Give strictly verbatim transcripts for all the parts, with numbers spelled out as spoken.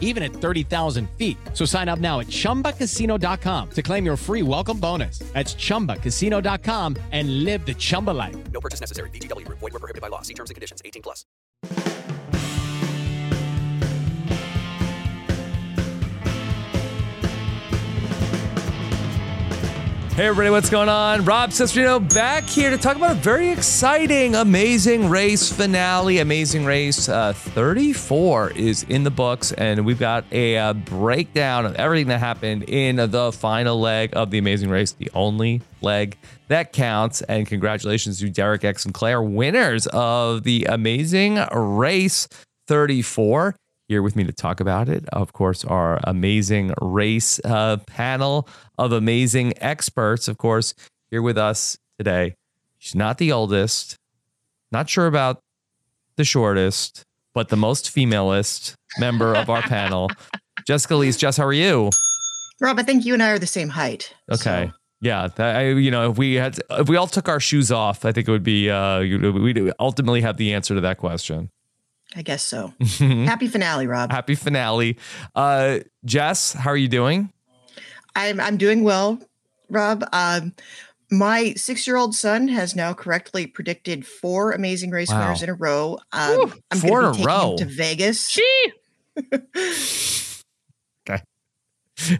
even at thirty thousand feet. So sign up now at Chumba Casino dot com to claim your free welcome bonus. That's Chumba Casino dot com and live the Chumba life. No purchase necessary. V G W Group. Void where prohibited by law. See terms and conditions. eighteen plus. Hey everybody, what's going on? Rob Sestrino back here to talk about a very exciting Amazing Race finale. Amazing Race uh, thirty-four is in the books, and we've got a uh, breakdown of everything that happened in the final leg of the Amazing Race, the only leg that counts. And congratulations to Derek X and Claire, winners of the Amazing Race thirty-four. Here with me to talk about it, of course, our Amazing Race uh, panel of amazing experts, of course, here with us today. She's not the oldest, not sure about the shortest, but the most femalest member of our panel. Jessica Elise, Jess, how are you? Rob, I think you and I are the same height. Okay. So. Yeah, I, you know, if we had, to, if we all took our shoes off, I think it would be, uh, we'd ultimately have the answer to that question. I guess so. Happy finale, Rob. Happy finale. Uh, Jess, how are you doing? I'm I'm doing well, Rob. Um, my six-year-old son has now correctly predicted four Amazing Race wow. winners in a row. Um, Ooh, I'm four gonna be in a row. Him to Vegas. She. Okay.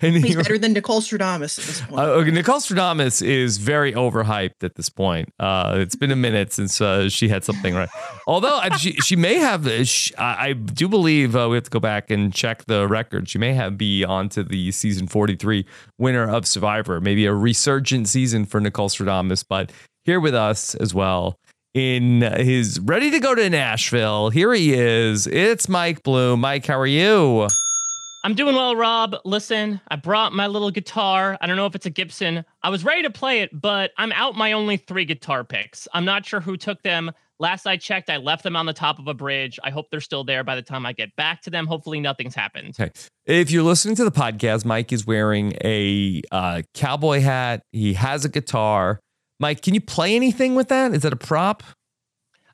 And he's better were- than Nicole Stradamus at this point. Uh, okay, Nicole Stradamus is very overhyped at this point. Uh, it's been a minute since uh, she had something right. Although she she may have, she, I, I do believe uh, we have to go back and check the record. She may have be on to the season forty-three winner of Survivor, maybe a resurgent season for Nicole Stradamus. But here with us as well in his ready to go to Nashville. Here he is. It's Mike Bloom. Mike, how are you? I'm doing well, Rob. Listen, I brought my little guitar. I don't know if it's a Gibson. I was ready to play it, but I'm out my only three guitar picks. I'm not sure who took them. Last I checked, I left them on the top of a bridge. I hope they're still there by the time I get back to them. Hopefully nothing's happened. Okay. If you're listening to the podcast, Mike is wearing a uh, cowboy hat. He has a guitar. Mike, can you play anything with that? Is that a prop?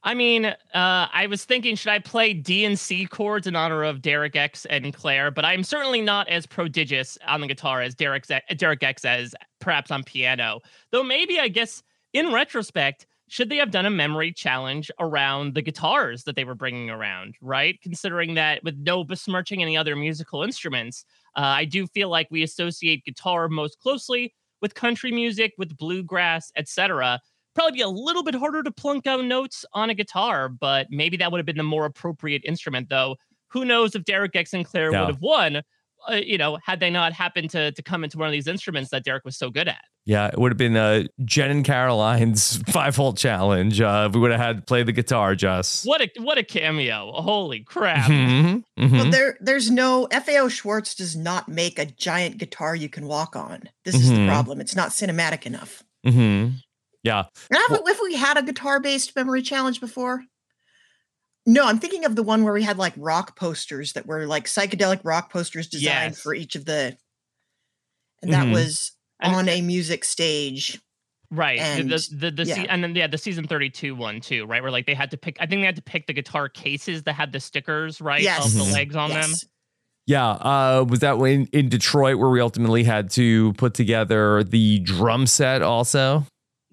I mean, uh, I was thinking, should I play D and C chords in honor of Derek X and Claire? But I'm certainly not as prodigious on the guitar as Derek Z- Derek X as perhaps on piano. Though maybe, I guess, in retrospect, should they have done a memory challenge around the guitars that they were bringing around, right? Considering that with no besmirching any other musical instruments, uh, I do feel like we associate guitar most closely with country music, with bluegrass, et cetera. Probably be a little bit harder to plunk out notes on a guitar, but maybe that would have been the more appropriate instrument, though. Who knows if Derek X and Claire yeah. would have won. uh, you know, had they not happened to to come into one of these instruments that Derek was so good at. Yeah, it would have been uh, Jen and Caroline's five-hole challenge. Uh, we would have had played the guitar, Jess. What a what a cameo. Holy crap. Mm-hmm. Mm-hmm. Well, there, there's no... F A O Schwartz does not make a giant guitar you can walk on. This mm-hmm. is the problem. It's not cinematic enough. Mm-hmm. Yeah. Have well, if we had a guitar-based memory challenge before? No, I'm thinking of the one where we had like rock posters that were like psychedelic rock posters designed yes. for each of the... And that mm-hmm. was... on a music stage. Right. And, the, the, the, yeah. se- and then, yeah, the season thirty-two one, too, right? Where, like, they had to pick... I think they had to pick the guitar cases that had the stickers, right? Yes. Of the legs on yes. them. Yeah. Uh, was that when in Detroit where we ultimately had to put together the drum set also?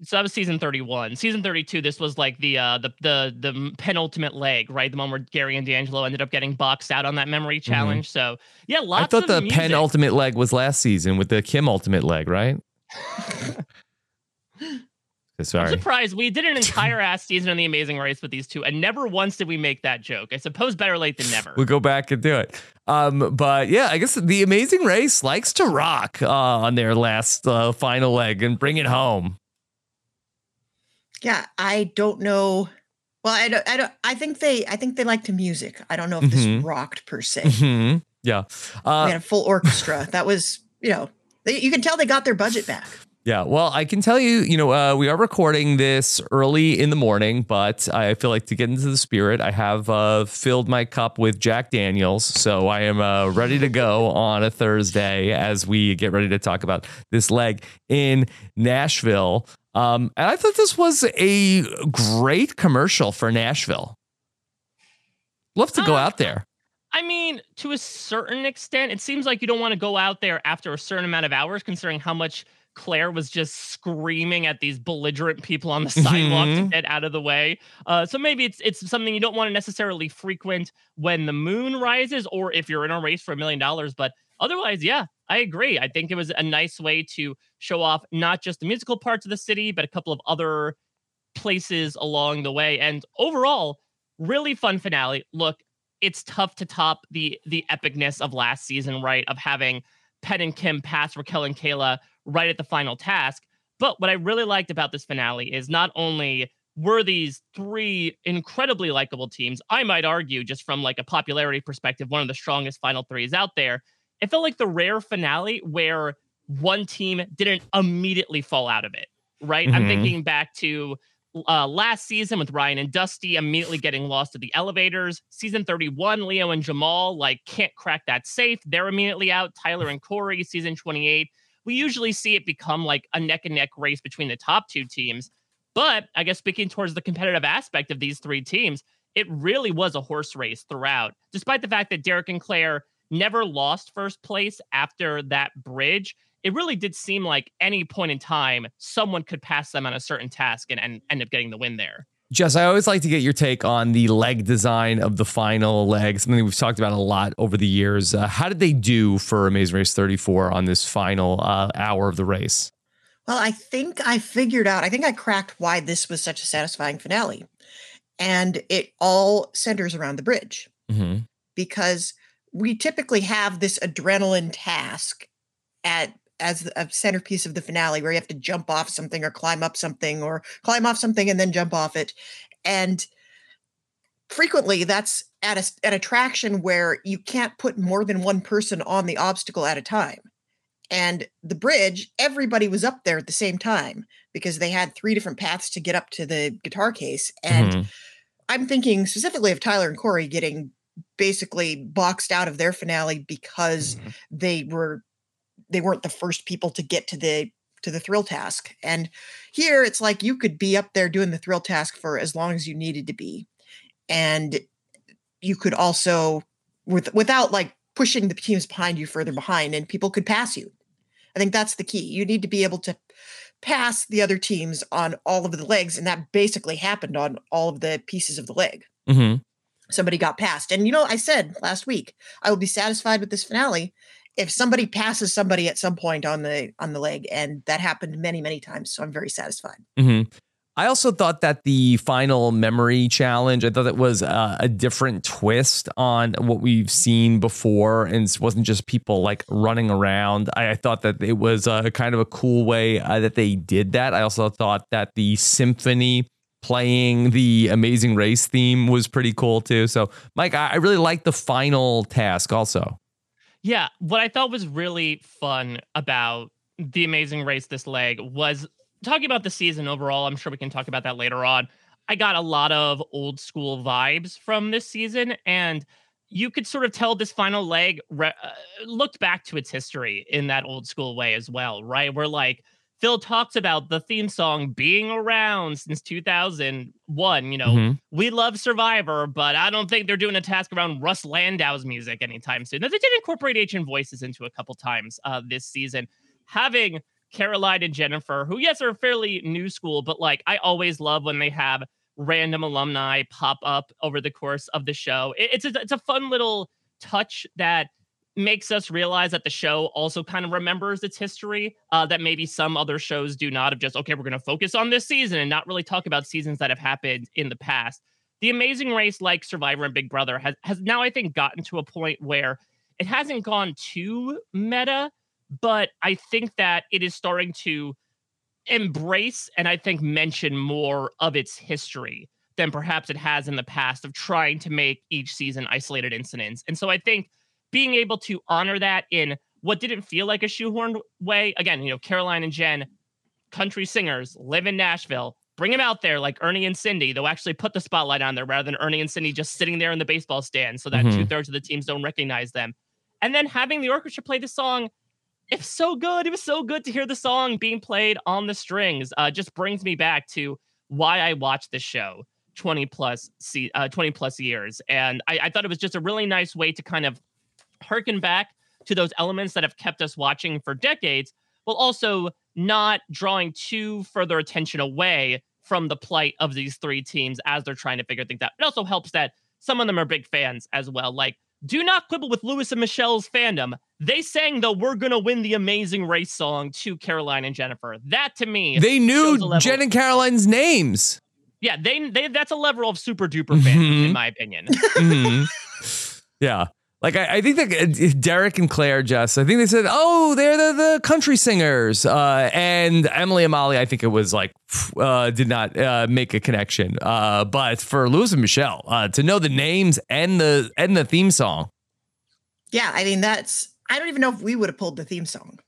So that was season thirty-one. Season thirty-two, this was, like, the uh, the, the the penultimate leg, right? The one where Gary and D'Angelo ended up getting boxed out on that memory challenge. Mm-hmm. So, yeah, lots of I thought of the music. Penultimate leg was last season with the Kim ultimate leg, right? Sorry. I'm surprised we did an entire ass season on The Amazing Race with these two, and never once did we make that joke. I suppose better late than never. We'll go back and do it. Um, but yeah, I guess The Amazing Race likes to rock uh, on their last uh, final leg and bring it home. Yeah, I don't know. Well, I don't, I don't. I think they. I think they like to music. I don't know if mm-hmm. this rocked per se. Mm-hmm. Yeah, uh, they had a full orchestra. That was, you know, they, you can tell they got their budget back. Yeah, well, I can tell you, you know, uh, we are recording this early in the morning, but I feel like to get into the spirit, I have uh, filled my cup with Jack Daniels. So I am uh, ready to go on a Thursday as we get ready to talk about this leg in Nashville. Um, and I thought this was a great commercial for Nashville. Love to go uh, out there. I mean, to a certain extent, it seems like you don't want to go out there after a certain amount of hours, considering how much Claire was just screaming at these belligerent people on the sidewalk mm-hmm. to get out of the way. Uh, so maybe it's it's something you don't want to necessarily frequent when the moon rises or if you're in a race for a million dollars. But otherwise, yeah, I agree. I think it was a nice way to show off not just the musical parts of the city, but a couple of other places along the way. And overall, really fun finale. Look, it's tough to top the the epicness of last season, right? Of having Penn and Kim pass Raquel and Kayla right at the final task. But what I really liked about this finale is not only were these three incredibly likable teams, I might argue just from like a popularity perspective, one of the strongest final threes out there. It felt like the rare finale where one team didn't immediately fall out of it, right? Mm-hmm. I'm thinking back to uh, last season with Ryan and Dusty immediately getting lost to the elevators. Season thirty-one, Leo and Jamal, like, can't crack that safe. They're immediately out. Tyler and Corey, season twenty-eight. We usually see it become like a neck and neck race between the top two teams. But I guess speaking towards the competitive aspect of these three teams, it really was a horse race throughout, despite the fact that Derek and Claire never lost first place after that bridge. It really did seem like any point in time, someone could pass them on a certain task and, and end up getting the win there. Jess, I always like to get your take on the leg design of the final leg, something we've talked about a lot over the years. Uh, how did they do for Amazing Race thirty-four on this final uh, hour of the race? Well, I think I figured out, I think I cracked why this was such a satisfying finale. And it all centers around the bridge. Mm-hmm. Because we typically have this adrenaline task at as a centerpiece of the finale where you have to jump off something or climb up something or climb off something and then jump off it. And frequently that's at a, an attraction where you can't put more than one person on the obstacle at a time. And the bridge, everybody was up there at the same time because they had three different paths to get up to the guitar case. And mm-hmm. I'm thinking specifically of Tyler and Corey getting basically boxed out of their finale because mm-hmm. they were They weren't the first people to get to the to the thrill task. And here it's like you could be up there doing the thrill task for as long as you needed to be. And you could also, with, without like pushing the teams behind you further behind, and people could pass you. I think that's the key. You need to be able to pass the other teams on all of the legs. And that basically happened on all of the pieces of the leg. Mm-hmm. Somebody got passed. And, you know, I said last week, I will be satisfied with this finale if somebody passes somebody at some point on the on the leg, and that happened many, many times. So I'm very satisfied. Mm-hmm. I also thought that the final memory challenge, I thought that was a, a different twist on what we've seen before. And it wasn't just people like running around. I, I thought that it was a kind of a cool way uh, that they did that. I also thought that the symphony playing the Amazing Race theme was pretty cool, too. So, Mike, I, I really liked the final task also. Yeah, what I thought was really fun about the Amazing Race this leg was talking about the season overall. I'm sure we can talk about that later on. I got a lot of old school vibes from this season, and you could sort of tell this final leg re- uh, looked back to its history in that old school way as well, right? Where like Phil talks about the theme song being around since two thousand one, you know, mm-hmm. we love Survivor, but I don't think they're doing a task around Russ Landau's music anytime soon. Now, they did incorporate Ancient Voices into a couple times uh, this season. Having Caroline and Jennifer, who, yes, are fairly new school, but like I always love when they have random alumni pop up over the course of the show. It's a, it's a fun little touch that makes us realize that the show also kind of remembers its history uh, that maybe some other shows do not, of just, okay, we're going to focus on this season and not really talk about seasons that have happened in the past. The Amazing Race, like Survivor and Big Brother, has, has now, I think, gotten to a point where it hasn't gone too meta, but I think that it is starting to embrace and I think mention more of its history than perhaps it has in the past of trying to make each season isolated incidents. And so I think being able to honor that in what didn't feel like a shoehorned way. Again, you know, Caroline and Jen, country singers, live in Nashville, bring them out there like Ernie and Cindy. They'll actually put the spotlight on there rather than Ernie and Cindy just sitting there in the baseball stand so that mm-hmm. two thirds of the teams don't recognize them. And then having the orchestra play the song. It's so good. It was so good to hear the song being played on the strings. Uh, just brings me back to why I watched this show twenty plus, uh, twenty plus years. And I, I thought it was just a really nice way to kind of harken back to those elements that have kept us watching for decades, while also not drawing too further attention away from the plight of these three teams as they're trying to figure things out. It also helps that some of them are big fans as well. Like, do not quibble with Lewis and Michelle's fandom. They sang the "We're Gonna Win the Amazing Race" song to Caroline and Jennifer. That, to me, they knew Jen and Caroline's names. Yeah, they they that's a level of super duper fandom, mm-hmm. in my opinion. Mm-hmm. Yeah. Like, I, I think that Derek and Claire, Jess, I think they said, oh, they're the, the country singers. Uh, and Emily and Molly, I think it was like, uh, did not uh, make a connection. Uh, but for Lewis and Michelle, uh, to know the names and the and the theme song. Yeah, I mean, that's, I don't even know if we would have pulled the theme song.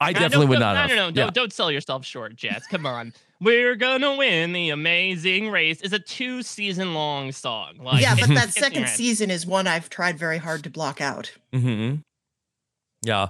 I definitely would not have. No, no, no, don't, don't sell yourself short, Jess. Come on. We're gonna win the Amazing Race is a two season long song. Like, yeah, but that second season is one I've tried very hard to block out. Mm-hmm. Yeah.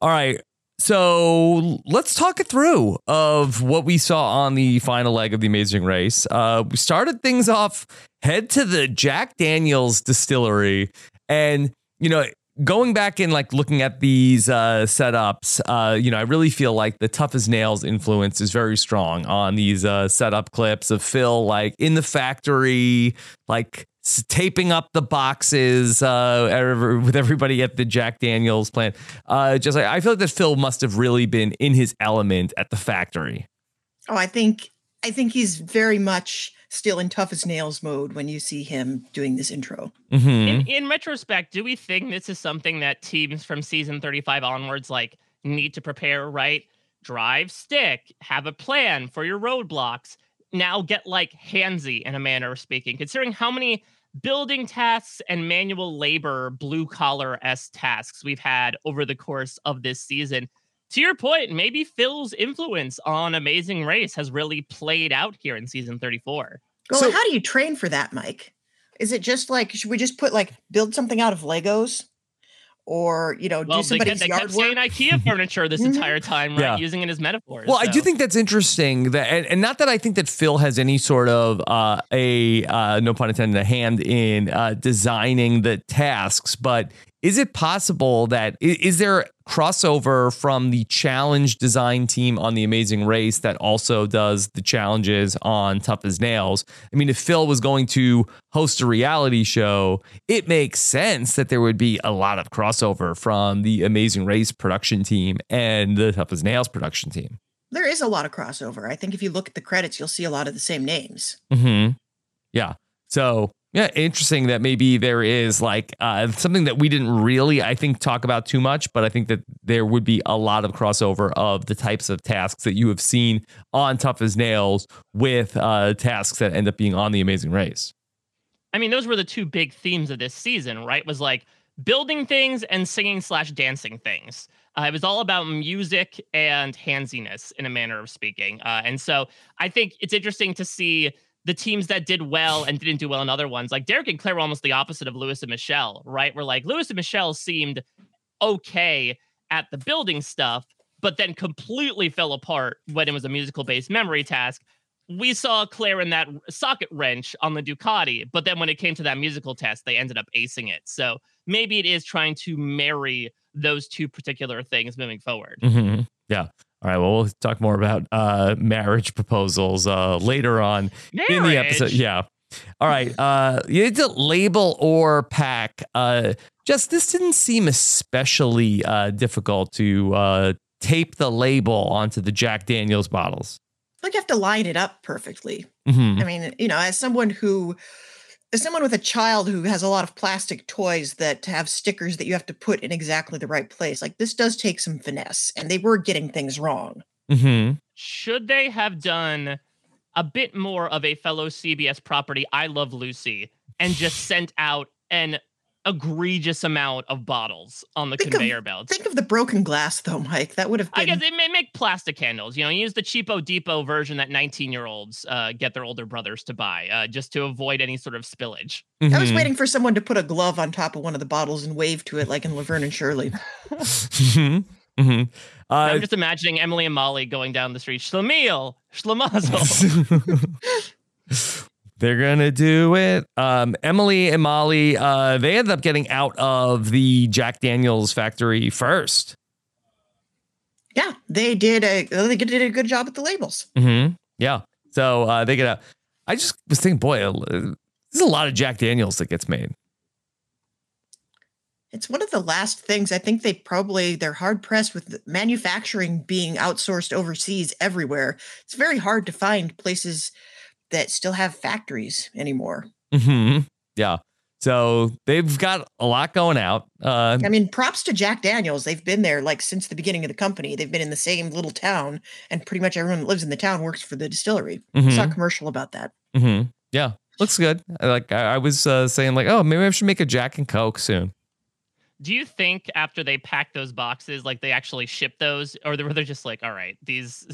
All right. So let's talk it through of what we saw on the final leg of the Amazing Race. Uh, we started things off, head to the Jack Daniels distillery, and, you know, going back and like looking at these uh, setups, uh, you know, I really feel like the Tough as Nails influence is very strong on these uh, setup clips of Phil, like in the factory, like taping up the boxes uh, with everybody at the Jack Daniels plant. Uh, just like I feel like that Phil must have really been in his element at the factory. Oh, I think I think he's very much still in Tough as Nails mode when you see him doing this intro. Mm-hmm. In, in retrospect, do we think this is something that teams from season thirty-five onwards like need to prepare, right? Drive stick, have a plan for your roadblocks. Now get like handsy in a manner of speaking, considering how many building tasks and manual labor, blue collar S tasks we've had over the course of this season. To your point, maybe Phil's influence on Amazing Race has really played out here in season thirty-four. Well, so how do you train for that, Mike? Is it just like, should we just put like, build something out of Legos? Or, you know, well, do somebody's they kept, they yard kept work? Saying IKEA furniture this entire time, right? Yeah. Using it as metaphors. Well, so. I do think that's interesting. That, and, and not that I think that Phil has any sort of uh, a, uh, no pun intended, a hand in uh, designing the tasks, but is it possible that, is there crossover from the challenge design team on The Amazing Race that also does the challenges on Tough as Nails? I mean, if Phil was going to host a reality show, it makes sense that there would be a lot of crossover from the Amazing Race production team and the Tough as Nails production team. there is a lot of crossover. I think if you look at the credits, you'll see a lot of the same names. Mm-hmm. Yeah. So, yeah, interesting that maybe there is like uh, something that we didn't really, I think, talk about too much, but I think that there would be a lot of crossover of the types of tasks that you have seen on Tough as Nails with uh, tasks that end up being on The Amazing Race. I mean, those were the two big themes of this season, right? Was like building things and singing slash dancing things. Uh, it was all about music and handsiness in a manner of speaking. Uh, and so I think it's interesting to see the teams that did well and didn't do well in other ones. Like Derek and Claire were almost the opposite of Lewis and Michelle, right? We're like Lewis and Michelle seemed okay at the building stuff, but then completely fell apart when it was a musical based memory task. We saw Claire in that socket wrench on the Ducati, but then when it came to that musical test, they ended up acing it. So maybe it is trying to marry those two particular things moving forward. Mm-hmm. Yeah. All right. Well, we'll talk more about uh, marriage proposals uh, later on marriage? in the episode. Yeah. All right. Uh, you need to label or pack. Uh, just this didn't seem especially uh, difficult to uh, tape the label onto the Jack Daniels bottles. Like you have to line it up perfectly. Mm-hmm. I mean, you know, as someone who, as someone with a child who has a lot of plastic toys that have stickers that you have to put in exactly the right place, like this does take some finesse, and they were getting things wrong. Mm-hmm. Should they have done a bit more of a fellow C B S property, I Love Lucy, and just sent out an egregious amount of bottles on the think conveyor of, belt. Think of the broken glass, though, Mike. That would have been... I guess they may make plastic handles. You know, use the cheapo depot version that nineteen-year-olds uh, get their older brothers to buy, uh, just to avoid any sort of spillage. Mm-hmm. I was waiting for someone to put a glove on top of one of the bottles and wave to it, like in Laverne and Shirley. Mm-hmm. Mm-hmm. Uh, I'm just imagining Emily and Molly going down the street. Schlemiel! Schlemazel! They're going to do it. Um, Emily and Molly, uh, they ended up getting out of the Jack Daniels factory first. Yeah, they did a, they did a good job at the labels. Mm-hmm. Yeah. So uh, they get out. I just was thinking, boy, uh, there's a lot of Jack Daniels that gets made. It's one of the last things. I think they probably, they're hard pressed with manufacturing being outsourced overseas everywhere. It's very hard to find places that still have factories anymore. Mm-hmm. Yeah. So they've got a lot going out. Uh, I mean, props to Jack Daniels. They've been there like since the beginning of the company. They've been in the same little town, and pretty much everyone that lives in the town works for the distillery. Mm-hmm. I saw a commercial about that. Mm-hmm. Yeah. Looks good. Like I, I was uh, saying like, oh, maybe I should make a Jack and Coke soon. Do you think after they pack those boxes, like they actually ship those, or were they just like, all right, these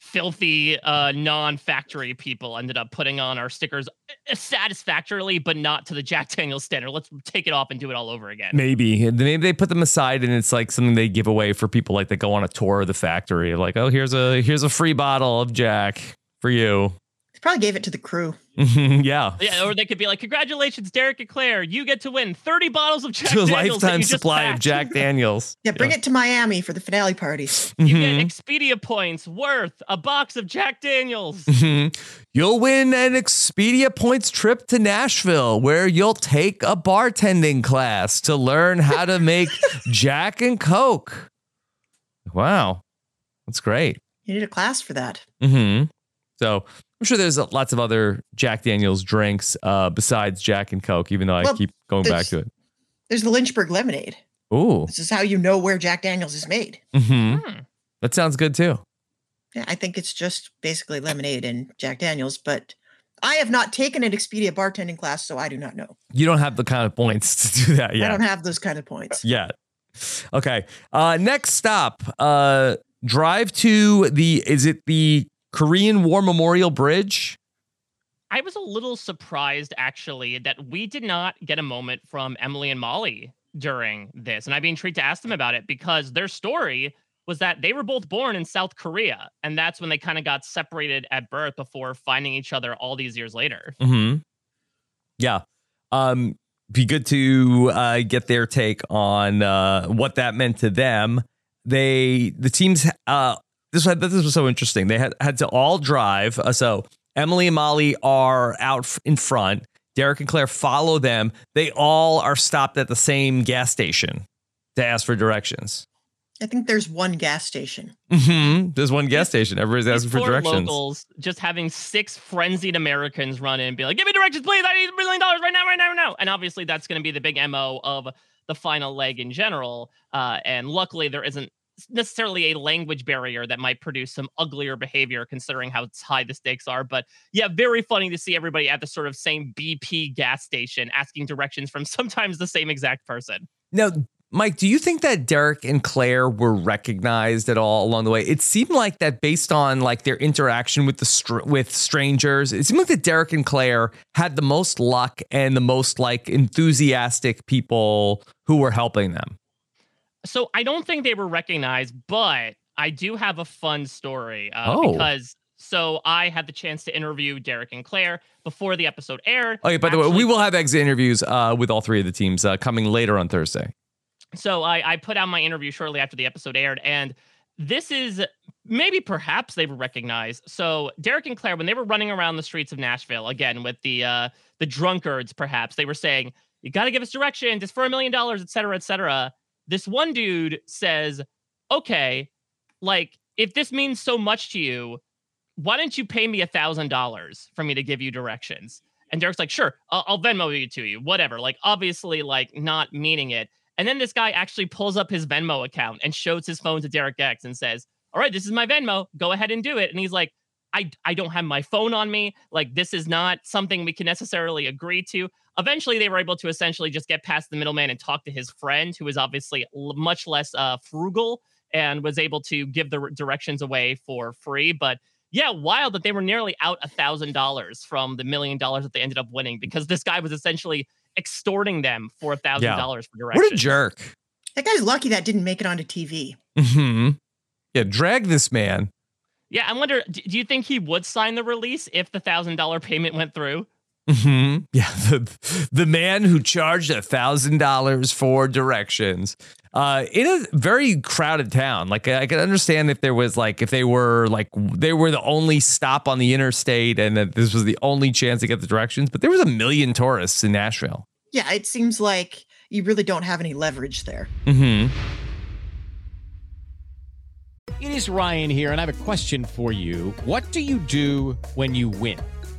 filthy uh, non-factory people ended up putting on our stickers satisfactorily, but not to the Jack Daniels standard. Let's take it off and do it all over again. Maybe. Maybe they put them aside and it's like something they give away for people like that go on a tour of the factory. Like, oh, here's a here's a free bottle of Jack for you. They probably gave it to the crew. yeah. Yeah. Or they could be like, congratulations, Derek and Claire. You get to win thirty bottles of Jack Daniels. A lifetime supply of Jack Daniels. yeah. Bring yeah. it to Miami for the finale party. Mm-hmm. You get Expedia points worth a box of Jack Daniels. Mm-hmm. You'll win an Expedia points trip to Nashville where you'll take a bartending class to learn how to make Jack and Coke. Wow. That's great. You need a class for that. Mm-hmm. So I'm sure there's lots of other Jack Daniels drinks uh, besides Jack and Coke, even though I well, keep going back to it. There's the Lynchburg lemonade. Ooh. This is how you know where Jack Daniels is made. Mm-hmm. Hmm. That sounds good, too. Yeah, I think it's just basically lemonade and Jack Daniels, but I have not taken an Expedia bartending class, so I do not know. You don't have the kind of points to do that yet. I don't have those kind of points. Yeah. Okay. Uh, next stop, uh, drive to the, is it the Korean War Memorial Bridge? I was a little surprised, actually, that we did not get a moment from Emily and Molly during this. And I'd be intrigued to ask them about it because their story was that they were both born in South Korea. And that's when they kind of got separated at birth before finding each other all these years later. Mm-hmm. Yeah. Um, be good to uh, get their take on uh, what that meant to them. They, the teams... Uh, This, this was so interesting. They had, had to all drive. Uh, so Emily and Molly are out in front. Derek and Claire follow them. They all are stopped at the same gas station to ask for directions. I think there's one gas station. Mm-hmm. There's one gas station. Everybody's asking for directions. Locals just having six frenzied Americans run in and be like, give me directions, please. I need a million dollars right now, right now, right now. And obviously that's going to be the big M O of the final leg in general. Uh, and luckily there isn't necessarily a language barrier that might produce some uglier behavior considering how high the stakes are. But yeah, very funny to see everybody at the sort of same B P gas station asking directions from sometimes the same exact person. Now, Mike, do you think that Derek and Claire were recognized at all along the way? It seemed like that based on like their interaction with the str- with strangers, it seemed like that Derek and Claire had the most luck and the most like enthusiastic people who were helping them. So I don't think they were recognized, but I do have a fun story uh, oh. because so I had the chance to interview Derek and Claire before the episode aired. Okay, by the Actually, way, we will have exit interviews uh, with all three of the teams uh, coming later on Thursday. So I, I put out my interview shortly after the episode aired, and this is maybe perhaps they were recognized. So Derek and Claire, when they were running around the streets of Nashville, again, with the uh, the drunkards, perhaps, they were saying, you got to give us directions. It's for a million dollars, et cetera, et cetera. This one dude says, okay, like, if this means so much to you, why don't you pay me one thousand dollars for me to give you directions? And Derek's like, sure, I'll, I'll Venmo you to you, whatever. Like, obviously, like, not meaning it. And then this guy actually pulls up his Venmo account and shows his phone to Derek X and says, all right, this is my Venmo. Go ahead and do it. And he's like, I, I don't have my phone on me. Like, this is not something we can necessarily agree to. Eventually, they were able to essentially just get past the middleman and talk to his friend, who is obviously l- much less uh, frugal and was able to give the r- directions away for free. But yeah, wild that they were nearly out one thousand dollars from the million dollars that they ended up winning because this guy was essentially extorting them for one thousand dollars yeah. for directions. What a jerk. That guy's lucky that didn't make it onto T V. Mm-hmm. Yeah, drag this man. Yeah, I wonder, do you think he would sign the release if the one thousand dollars payment went through? Mm-hmm. Yeah, the, the man who charged one thousand dollars for directions uh, in a very crowded town. Like, I could understand if there was like, if they were like, they were the only stop on the interstate and that this was the only chance to get the directions, but there was a million tourists in Nashville. Yeah, it seems like you really don't have any leverage there. Mm-hmm. It is Ryan here, and I have a question for you. What do you do when you win?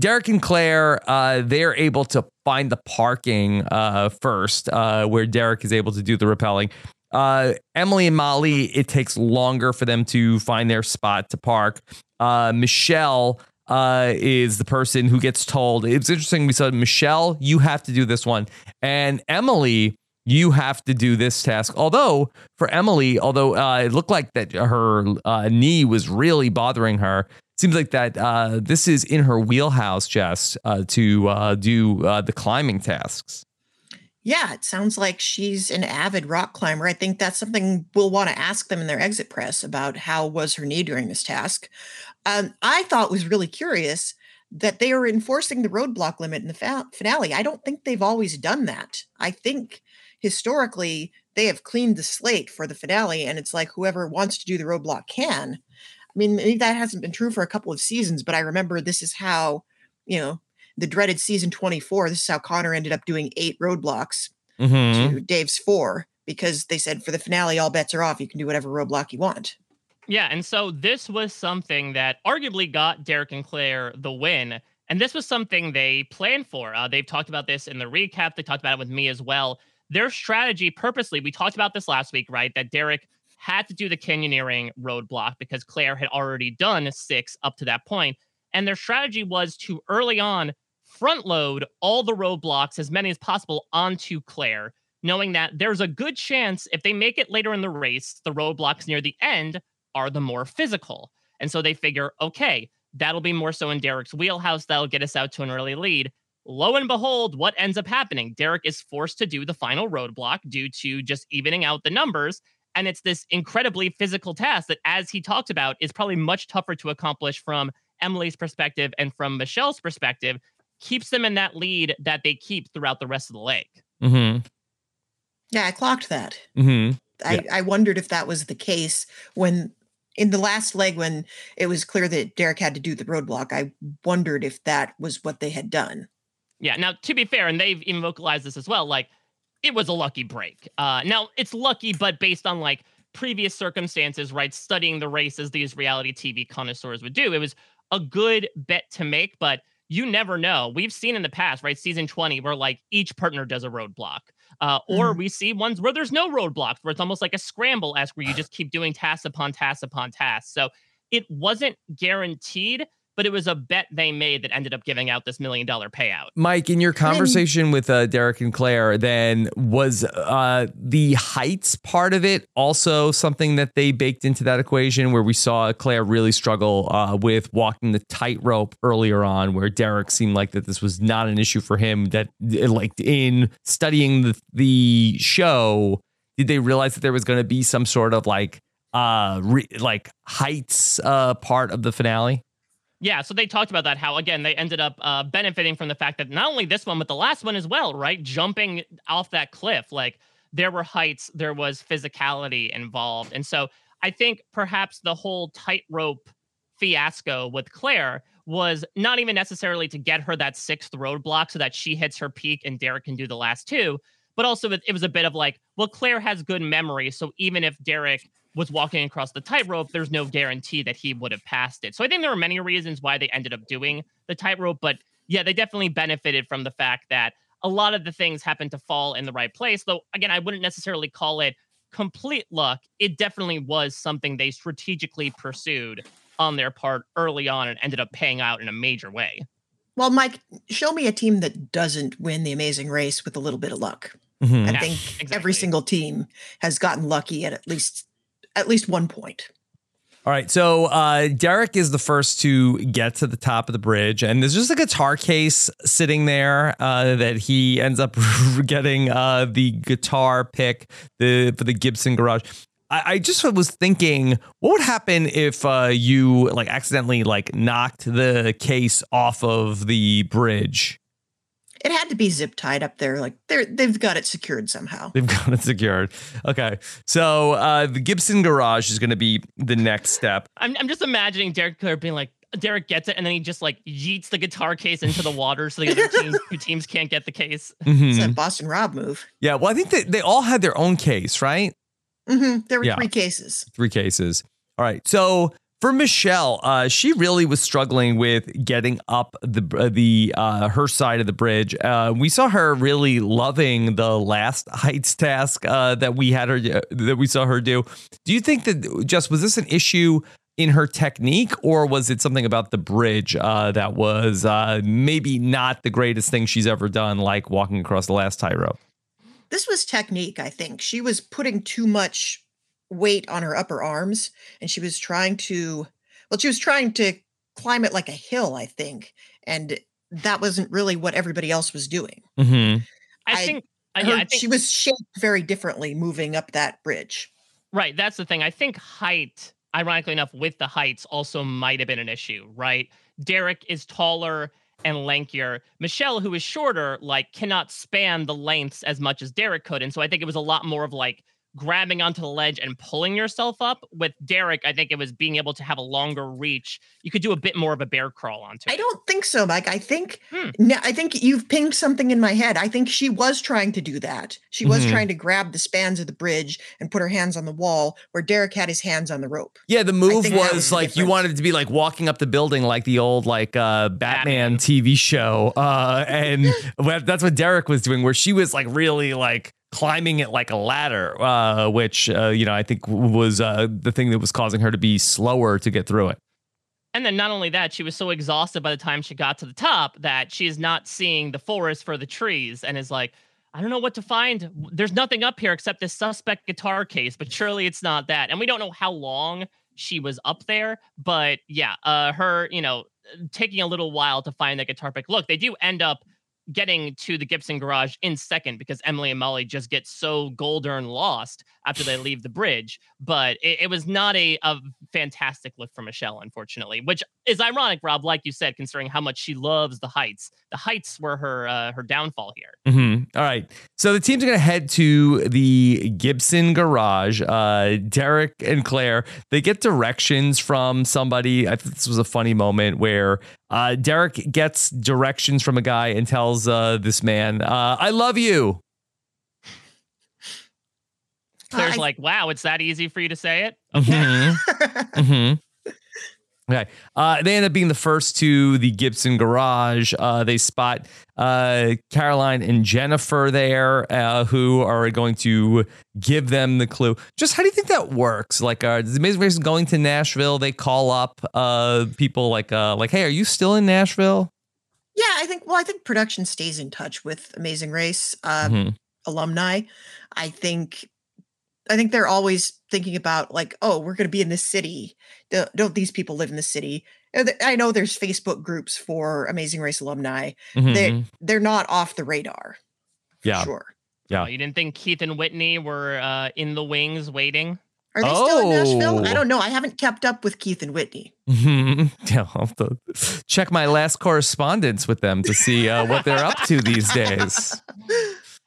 Derek and Claire, uh, they're able to find the parking uh, first, uh, where Derek is able to do the rappelling. Uh, Emily and Molly, it takes longer for them to find their spot to park. Uh, Michelle uh, is the person who gets told. It's interesting. We said, Michelle, you have to do this one. And Emily, you have to do this task. Although for Emily, although uh, it looked like that her uh, knee was really bothering her. Seems like that uh, this is in her wheelhouse, Jess, uh, to uh, do uh, the climbing tasks. Yeah, it sounds like she's an avid rock climber. I think that's something we'll want to ask them in their exit press about how was her knee during this task. Um, I thought was really curious that they are enforcing the roadblock limit in the fa- finale. I don't think they've always done that. I think historically they have cleaned the slate for the finale, and it's like whoever wants to do the roadblock can. I mean, maybe that hasn't been true for a couple of seasons, but I remember this is how, you know, the dreaded season twenty-four, this is how Connor ended up doing eight roadblocks mm-hmm. to Dave's four, because they said for the finale, all bets are off. You can do whatever roadblock you want. Yeah, and so this was something that arguably got Derek and Claire the win, and this was something they planned for. Uh, they've talked about this in the recap. They talked about it with me as well. Their strategy purposely, we talked about this last week, right, that Derek had to do the canyoneering roadblock because Claire had already done six up to that point. And their strategy was to early on front load all the roadblocks, as many as possible, onto Claire, knowing that there's a good chance if they make it later in the race, the roadblocks near the end are the more physical. And so they figure, okay, that'll be more so in Derek's wheelhouse. That'll get us out to an early lead. Lo and behold, what ends up happening? Derek is forced to do the final roadblock due to just evening out the numbers. And it's this incredibly physical task that, as he talked about, is probably much tougher to accomplish from Emily's perspective and from Michelle's perspective, keeps them in that lead that they keep throughout the rest of the leg. Mm-hmm. Yeah, I clocked that. Mm-hmm. I, yeah. I wondered if that was the case when, in the last leg, when it was clear that Derek had to do the roadblock, I wondered if that was what they had done. Yeah, now, to be fair, and they've even vocalized this as well, like, it was a lucky break. Uh, now, it's lucky, but based on, like, previous circumstances, right, studying the race as these reality T V connoisseurs would do, it was a good bet to make, but you never know. We've seen in the past, right, season twenty, where, like, each partner does a roadblock. Uh, mm-hmm. Or we see ones where there's no roadblocks, where it's almost like a scramble-esque, where you just keep doing task upon task upon task. So it wasn't guaranteed, but it was a bet they made that ended up giving out this million dollar payout. Mike, in your conversation then, with uh, Derek and Claire, then was uh, the heights part of it also something that they baked into that equation, where we saw Claire really struggle uh, with walking the tightrope earlier on, where Derek seemed like that this was not an issue for him, that like in studying the, the show, did they realize that there was going to be some sort of like uh, re- like heights uh, part of the finale? Yeah, so they talked about that, how, again, they ended up uh, benefiting from the fact that not only this one, but the last one as well, right? Jumping off that cliff, like there were heights, there was physicality involved. And so I think perhaps the whole tightrope fiasco with Claire was not even necessarily to get her that sixth roadblock so that she hits her peak and Derek can do the last two. But also it was a bit of like, well, Claire has good memory. So even if Derek was walking across the tightrope, there's no guarantee that he would have passed it. So I think there were many reasons why they ended up doing the tightrope, but yeah, they definitely benefited from the fact that a lot of the things happened to fall in the right place. Though, again, I wouldn't necessarily call it complete luck. It definitely was something they strategically pursued on their part early on and ended up paying out in a major way. Well, Mike, show me a team that doesn't win the Amazing Race with a little bit of luck. Mm-hmm. I yeah, think exactly. Every single team has gotten lucky at at least At least one point. All right. So uh, Derek is the first to get to the top of the bridge, and there's just a guitar case sitting there uh, that he ends up getting uh, the guitar pick the, for the Gibson Garage. I, I just was thinking, what would happen if uh, you like accidentally like knocked the case off of the bridge? It had to be zip tied up there. Like they're, they've got it secured somehow. They've got it secured. Okay. So uh, the Gibson Garage is going to be the next step. I'm, I'm just imagining Derek Claire being like, Derek gets it. And then he just like yeets the guitar case into the water. So the other teams, two teams can't get the case. Mm-hmm. It's a Boston Rob move. Yeah. Well, I think that they all had their own case, right? Mm-hmm. There were yeah. three cases. Three cases. All right. So for Michelle, uh, she really was struggling with getting up the the uh, her side of the bridge. Uh, we saw her really loving the last heights task uh, that we had her uh, that we saw her do. Do you think that, Jess, was this an issue in her technique, or was it something about the bridge uh, that was uh, maybe not the greatest thing she's ever done, like walking across the last tightrope? This was technique, I think. She was putting too much weight on her upper arms, and she was trying to, well, she was trying to climb it like a hill, I think, and that wasn't really what everybody else was doing. Mm-hmm. I, I, think, yeah, I think she was shaped very differently moving up that bridge. Right, that's the thing. I think height, ironically enough, with the heights also might have been an issue, right? Derek is taller, and lankier. Michelle, who is shorter, like cannot span the lengths as much as Derek could. And so I think it was a lot more of like grabbing onto the ledge and pulling yourself up. With Derek, I think it was being able to have a longer reach. You could do a bit more of a bear crawl onto it. I don't think so, Mike. I think hmm. no, I think you've pinged something in my head. I think she was trying to do that. She was mm-hmm. trying to grab the spans of the bridge and put her hands on the wall, where Derek had his hands on the rope. Yeah, the move was, was like different. You wanted it to be like walking up the building, like the old like uh, Batman, Batman T V show. Uh, and that's what Derek was doing, where she was like really like climbing it like a ladder, uh, which, uh, you know, I think was uh, the thing that was causing her to be slower to get through it. And then not only that, she was so exhausted by the time she got to the top that she is not seeing the forest for the trees and is like, I don't know what to find. There's nothing up here except this suspect guitar case, but surely it's not that. And we don't know how long she was up there, but yeah, uh, her, you know, taking a little while to find the guitar pick. Look, they do end up getting to the Gibson garage in second because Emily and Molly just get so gold-earned lost after they leave the bridge. But it, it was not a, a fantastic look for Michelle, unfortunately, which is ironic, Rob, like you said, considering how much she loves the heights. The heights were her uh, her downfall here. Mm-hmm. All right. So the teams are going to head to the Gibson garage. Uh, Derek and Claire, they get directions from somebody. I think this was a funny moment where Uh, Derek gets directions from a guy and tells uh, this man, uh, I love you. Claire's uh, I- like, wow, it's that easy for you to say it? Okay. Mm-hmm. mm-hmm. Okay. Uh, they end up being the first to the Gibson garage. Uh, they spot uh, Caroline and Jennifer there, uh, who are going to give them the clue. Just how do you think that works? Like, uh, the Amazing Race is going to Nashville. They call up uh, people like, uh, like, hey, are you still in Nashville? Yeah, I think, well, I think production stays in touch with Amazing Race uh, mm-hmm. alumni. I think, I think they're always thinking about like, oh, we're going to be in this city. Don't, don't these people live in the city? I know there's Facebook groups for Amazing Race alumni. Mm-hmm. They, they're not off the radar. Yeah. Sure. Yeah. Oh, you didn't think Keith and Whitney were uh, in the wings waiting? Are they oh. still in Nashville? I don't know. I haven't kept up with Keith and Whitney. Mm-hmm. Yeah, I'll have to check my last correspondence with them to see uh, what they're up to these days.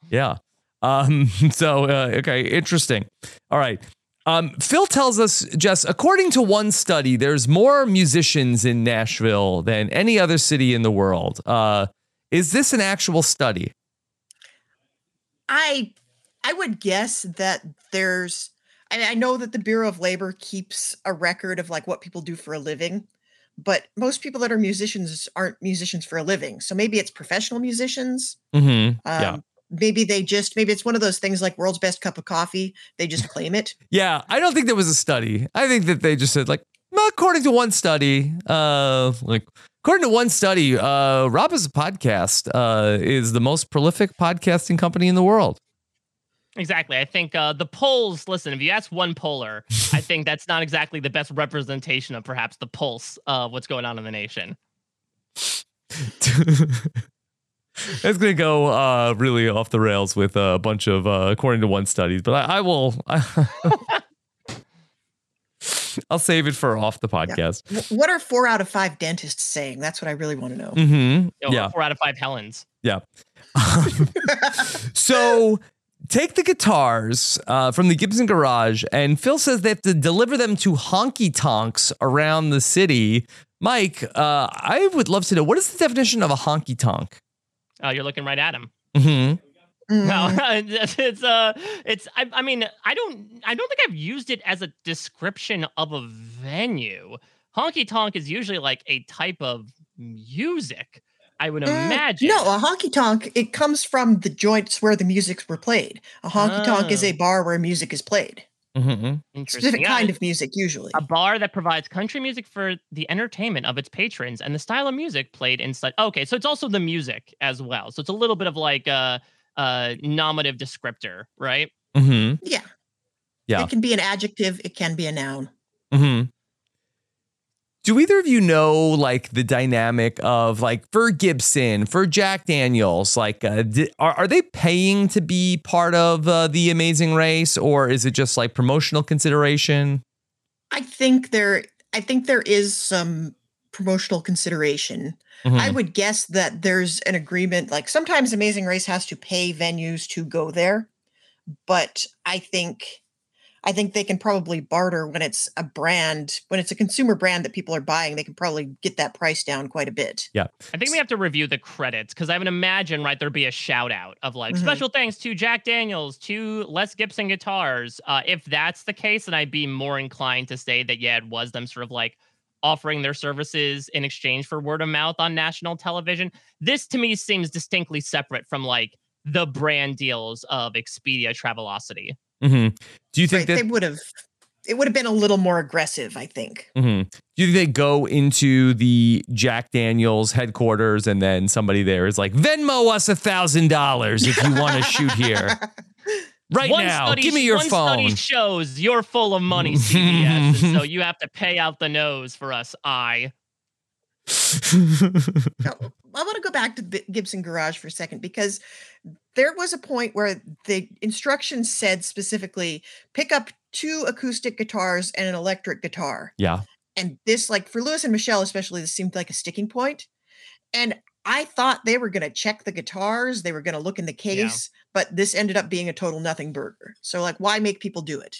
Yeah. Um, so, uh, okay. Interesting. All right. Um, Phil tells us, Jess, according to one study, there's more musicians in Nashville than any other city in the world. Uh, is this an actual study? I I would guess that there's, I mean, I know that the Bureau of Labor keeps a record of like what people do for a living, but most people that are musicians aren't musicians for a living. So maybe it's professional musicians. Mm-hmm. Um, yeah. Maybe they just, maybe it's one of those things like world's best cup of coffee. They just claim it. Yeah. I don't think there was a study. I think that they just said like, according to one study, uh, like according to one study, uh, Rob's podcast uh, is the most prolific podcasting company in the world. Exactly. I think uh, the polls, listen, if you ask one poller, I think that's not exactly the best representation of perhaps the pulse of what's going on in the nation. It's going to go uh, really off the rails with a bunch of uh, according to one studies, but I, I will. I, I'll save it for off the podcast. Yeah. What are four out of five dentists saying? That's what I really want to know. Mm-hmm. Yo, yeah. Four out of five Helens. Yeah. So take the guitars uh, from the Gibson garage, and Phil says they have to deliver them to honky tonks around the city. Mike, uh, I would love to know, what is the definition of a honky tonk? Oh, you're looking right at him. Mm-hmm. No, it's uh, it's. I, I mean, I don't. I don't think I've used it as a description of a venue. Honky tonk is usually like a type of music, I would imagine. Uh, no, a honky tonk. It comes from the joints where the music's were played. A honky tonk oh. is a bar where music is played. Mm-hmm. Specific yeah. kind of music, usually. A bar that provides country music for the entertainment of its patrons and the style of music played inside. Okay, so it's also the music as well. So it's a little bit of like a, a nominative descriptor, right? Mm-hmm. Yeah. Yeah. It can be an adjective. It can be a noun. Mm-hmm. Do either of you know, like, the dynamic of, like, for Gibson, for Jack Daniels, like, uh, di- are, are they paying to be part of uh, the Amazing Race, or is it just, like, promotional consideration? I think there, I think there is some promotional consideration. Mm-hmm. I would guess that there's an agreement, like sometimes Amazing Race has to pay venues to go there, but I think I think they can probably barter when it's a brand, when it's a consumer brand that people are buying, they can probably get that price down quite a bit. Yeah. I think we have to review the credits because I would imagine, right, there'd be a shout out of like, mm-hmm. special thanks to Jack Daniels, to Les Gibson Guitars. Uh, if that's the case, then I'd be more inclined to say that, yeah, it was them sort of like offering their services in exchange for word of mouth on national television. This to me seems distinctly separate from like the brand deals of Expedia, Travelocity. Mm-hmm. Do you think right, that they would have? It would have been a little more aggressive, I think. Mm-hmm. Do you think they go into the Jack Daniels headquarters and then somebody there is like, Venmo us a thousand dollars if you want to shoot here right one now? Study, give me your one phone. Study shows you're full of money, C B S, and so you have to pay out the nose for us. I. I want to go back to the Gibson Garage for a second, because there was a point where the instructions said specifically, pick up two acoustic guitars and an electric guitar. Yeah. And this, like for Lewis and Michelle, especially, this seemed like a sticking point. And I thought they were going to check the guitars. They were going to look in the case, yeah. but this ended up being a total nothing burger. So like, why make people do it?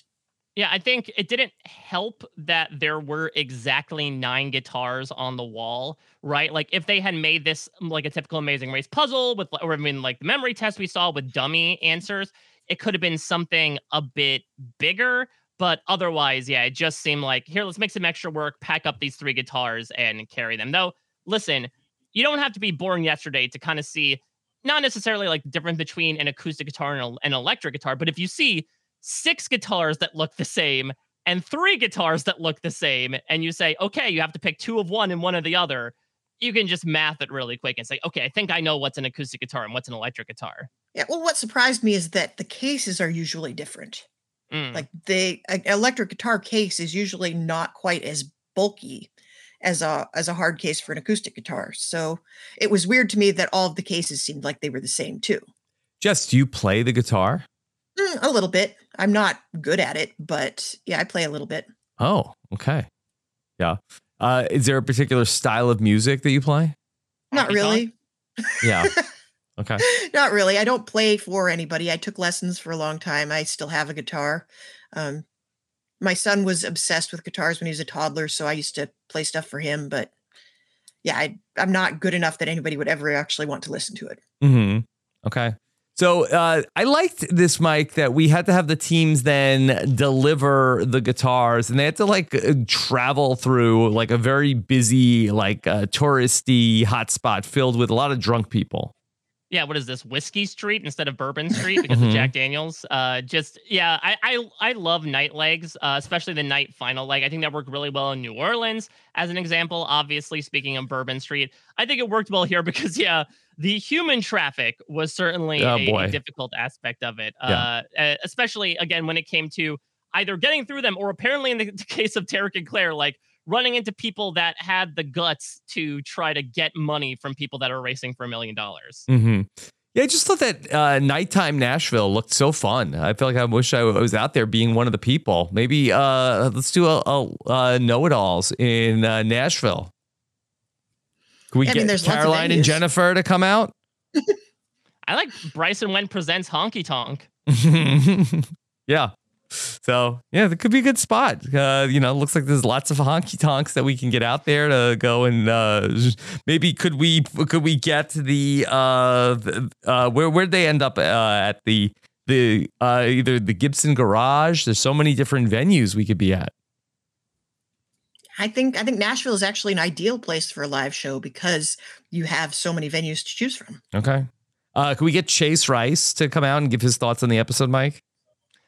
Yeah, I think it didn't help that there were exactly nine guitars on the wall, right? Like if they had made this like a typical Amazing Race puzzle with, or I mean like the memory test we saw with dummy answers, it could have been something a bit bigger, but otherwise, yeah, it just seemed like, here, let's make some extra work, pack up these three guitars and carry them. Though, listen, you don't have to be born yesterday to kind of see, not necessarily like the difference between an acoustic guitar and an electric guitar, but if you see six guitars that look the same and three guitars that look the same, and you say, okay, you have to pick two of one and one of the other, you can just math it really quick and say, okay, I think I know what's an acoustic guitar and what's an electric guitar. Yeah, well, what surprised me is that the cases are usually different. Mm. Like the an electric guitar case is usually not quite as bulky as a as a hard case for an acoustic guitar. So it was weird to me that all of the cases seemed like they were the same too. Jess, do you play the guitar? Mm, a little bit. I'm not good at it, but yeah, I play a little bit. Oh, okay. Yeah. Uh, is there a particular style of music that you play? Not really. Yeah. Okay. Not really. I don't play for anybody. I took lessons for a long time. I still have a guitar. Um, my son was obsessed with guitars when he was a toddler, so I used to play stuff for him. But yeah, I, I'm not good enough that anybody would ever actually want to listen to it. Mm-hmm. Okay. So uh, I liked this, Mike, that we had to have the teams then deliver the guitars, and they had to like travel through like a very busy, like uh, touristy hotspot filled with a lot of drunk people. Yeah. What is this, Whiskey Street instead of Bourbon Street because mm-hmm. of Jack Daniels? Uh, just, yeah, I, I, I love night legs, uh, especially the night final leg. I think that worked really well in New Orleans as an example, obviously speaking of Bourbon Street. I think it worked well here because, yeah, the human traffic was certainly oh, a, a difficult aspect of it, yeah. uh, especially, again, when it came to either getting through them or apparently in the case of Derek and Claire, like running into people that had the guts to try to get money from people that are racing for a million dollars. Mm-hmm. Yeah, I just thought that uh, nighttime Nashville looked so fun. I feel like I wish I was out there being one of the people. Maybe uh, let's do a, a, a know-it-alls in uh, Nashville. Can we I get mean, Caroline and Jennifer to come out? I like Bryson Wendt presents Honky Tonk. Yeah. So, yeah, that could be a good spot. Uh, you know, looks like there's lots of honky tonks that we can get out there to go and uh, maybe could we could we get the uh, uh, where where'd they end up uh, at the the uh, either the Gibson Garage? There's so many different venues we could be at. I think I think Nashville is actually an ideal place for a live show because you have so many venues to choose from. Okay. Uh, can we get Chase Rice to come out and give his thoughts on the episode, Mike?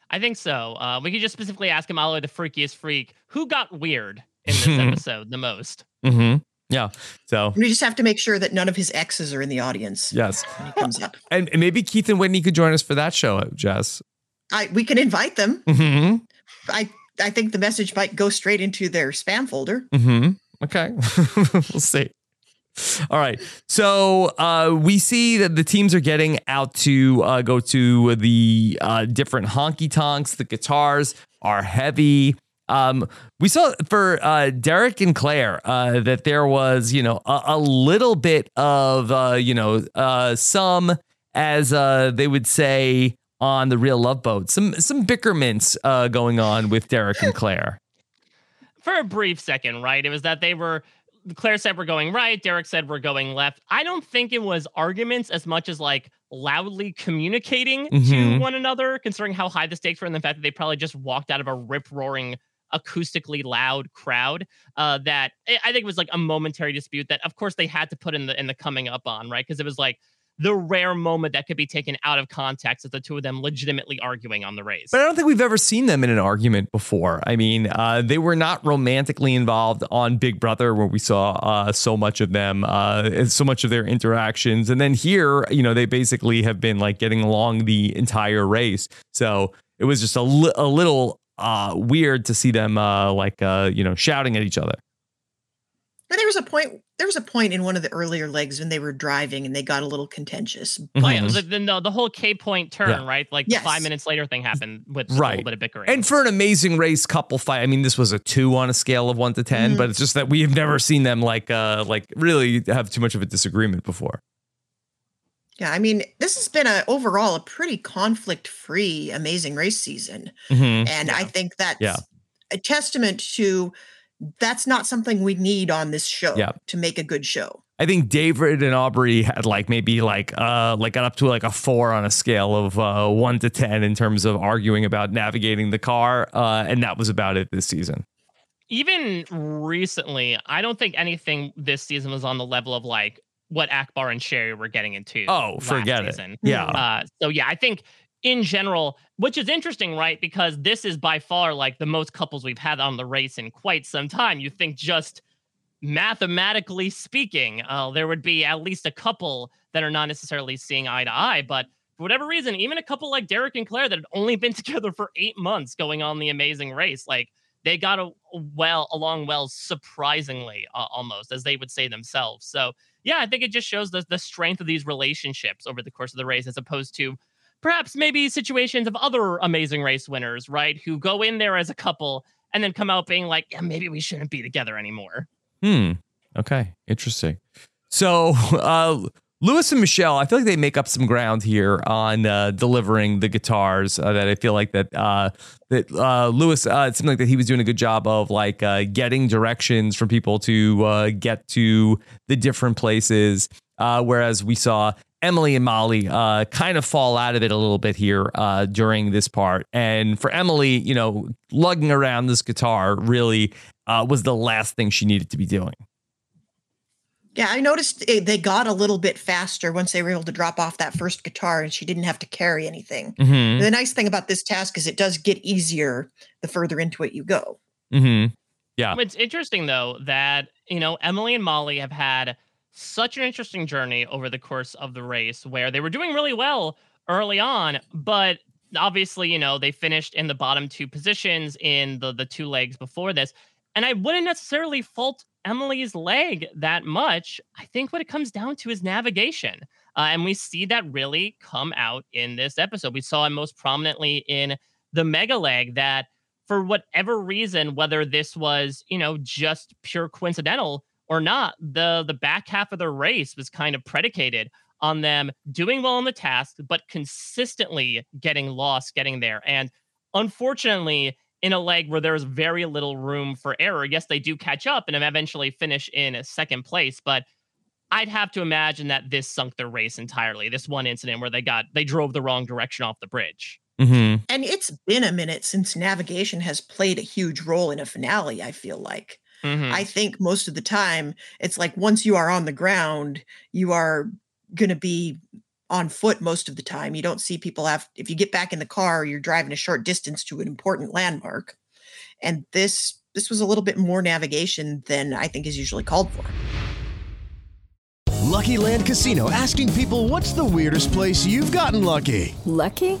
I think so. Uh, we could just specifically ask him, Ollie, the freakiest freak, who got weird in this episode the most? Mm-hmm. Yeah. So we just have to make sure that none of his exes are in the audience. Yes. When he comes up. And, and maybe Keith and Whitney could join us for that show, Jess. I We can invite them. Mm-hmm. I I think the message might go straight into their spam folder. Mm-hmm. Okay. We'll see. All right. So uh, we see that the teams are getting out to uh, go to the uh, different honky tonks. The guitars are heavy. Um, we saw for uh, Derek and Claire uh, that there was, you know, a, a little bit of, uh, you know, uh, some, as uh, they would say on The Real Love Boat, some some bickerments uh, going on with Derek and Claire. For a brief second, right? It was that they were, Claire said we're going right, Derek said we're going left. I don't think it was arguments as much as like loudly communicating mm-hmm. to one another, considering how high the stakes were and the fact that they probably just walked out of a rip-roaring, acoustically loud crowd. Uh, that I think it was like a momentary dispute that, of course, they had to put in the in the coming up on, right? Because it was like the rare moment that could be taken out of context of the two of them legitimately arguing on the race. But I don't think we've ever seen them in an argument before. I mean, uh, they were not romantically involved on Big Brother, where we saw uh, so much of them, uh, so much of their interactions. And then here, you know, they basically have been like getting along the entire race. So it was just a, li- a little uh, weird to see them uh, like, uh, you know, shouting at each other. But there was a point. There was a point in one of the earlier legs when they were driving and they got a little contentious. But oh, yeah. Then the, the whole K point turn, yeah. right? Like yes. the five minutes later thing happened with right. a little bit of bickering. And for an Amazing Race couple fight, I mean, this was a two on a scale of one to ten, mm-hmm. but it's just that we have never seen them like uh, like really have too much of a disagreement before. Yeah, I mean, this has been a overall a pretty conflict free Amazing Race season, mm-hmm. and yeah. I think that's yeah. a testament to. That's not something we need on this show yeah. to make a good show. I think David and Aubrey had like maybe like uh like got up to like a four on a scale of uh, one to ten in terms of arguing about navigating the car. Uh, and that was about it this season. Even recently, I don't think anything this season was on the level of like what Akbar and Sherry were getting into. Oh, forget season. It. Yeah. Uh, so, yeah, I think. In general, which is interesting, right? Because this is by far like the most couples we've had on the race in quite some time. You think just mathematically speaking, uh, there would be at least a couple that are not necessarily seeing eye to eye. But for whatever reason, even a couple like Derek and Claire that had only been together for eight months going on The Amazing Race, like they got a, a well along well surprisingly uh, almost, as they would say themselves. So, yeah, I think it just shows the, the strength of these relationships over the course of the race as opposed to perhaps maybe situations of other Amazing Race winners, right? Who go in there as a couple and then come out being like, yeah, maybe we shouldn't be together anymore. Hmm. Okay. Interesting. So uh, Lewis and Michelle, I feel like they make up some ground here on uh, delivering the guitars uh, that I feel like that uh, that uh, Lewis, uh, it seemed like that he was doing a good job of like uh, getting directions from people to uh, get to the different places. Uh, whereas we saw Emily and Molly uh, kind of fall out of it a little bit here uh, during this part. And for Emily, you know, lugging around this guitar really uh, was the last thing she needed to be doing. Yeah, I noticed it, they got a little bit faster once they were able to drop off that first guitar and she didn't have to carry anything. Mm-hmm. The nice thing about this task is it does get easier the further into it you go. Mm-hmm. Yeah. It's interesting, though, that, you know, Emily and Molly have had such an interesting journey over the course of the race where they were doing really well early on, but obviously, you know, they finished in the bottom two positions in the, the two legs before this. And I wouldn't necessarily fault Emily's leg that much. I think what it comes down to is navigation. Uh, and we see that really come out in this episode. We saw it most prominently in the mega leg that for whatever reason, whether this was, you know, just pure coincidental or not, the, the back half of the race was kind of predicated on them doing well on the task, but consistently getting lost, getting there. And unfortunately, in a leg where there's very little room for error, yes, they do catch up and eventually finish in second place. But I'd have to imagine that this sunk their race entirely. This one incident where they got they drove the wrong direction off the bridge. Mm-hmm. And it's been a minute since navigation has played a huge role in a finale, I feel like. Mm-hmm. I think most of the time, it's like once you are on the ground, you are going to be on foot most of the time. You don't see people have, if you get back in the car, you're driving a short distance to an important landmark. And this this was a little bit more navigation than I think is usually called for. Lucky Land Casino, asking people, what's the weirdest place you've gotten lucky? Lucky?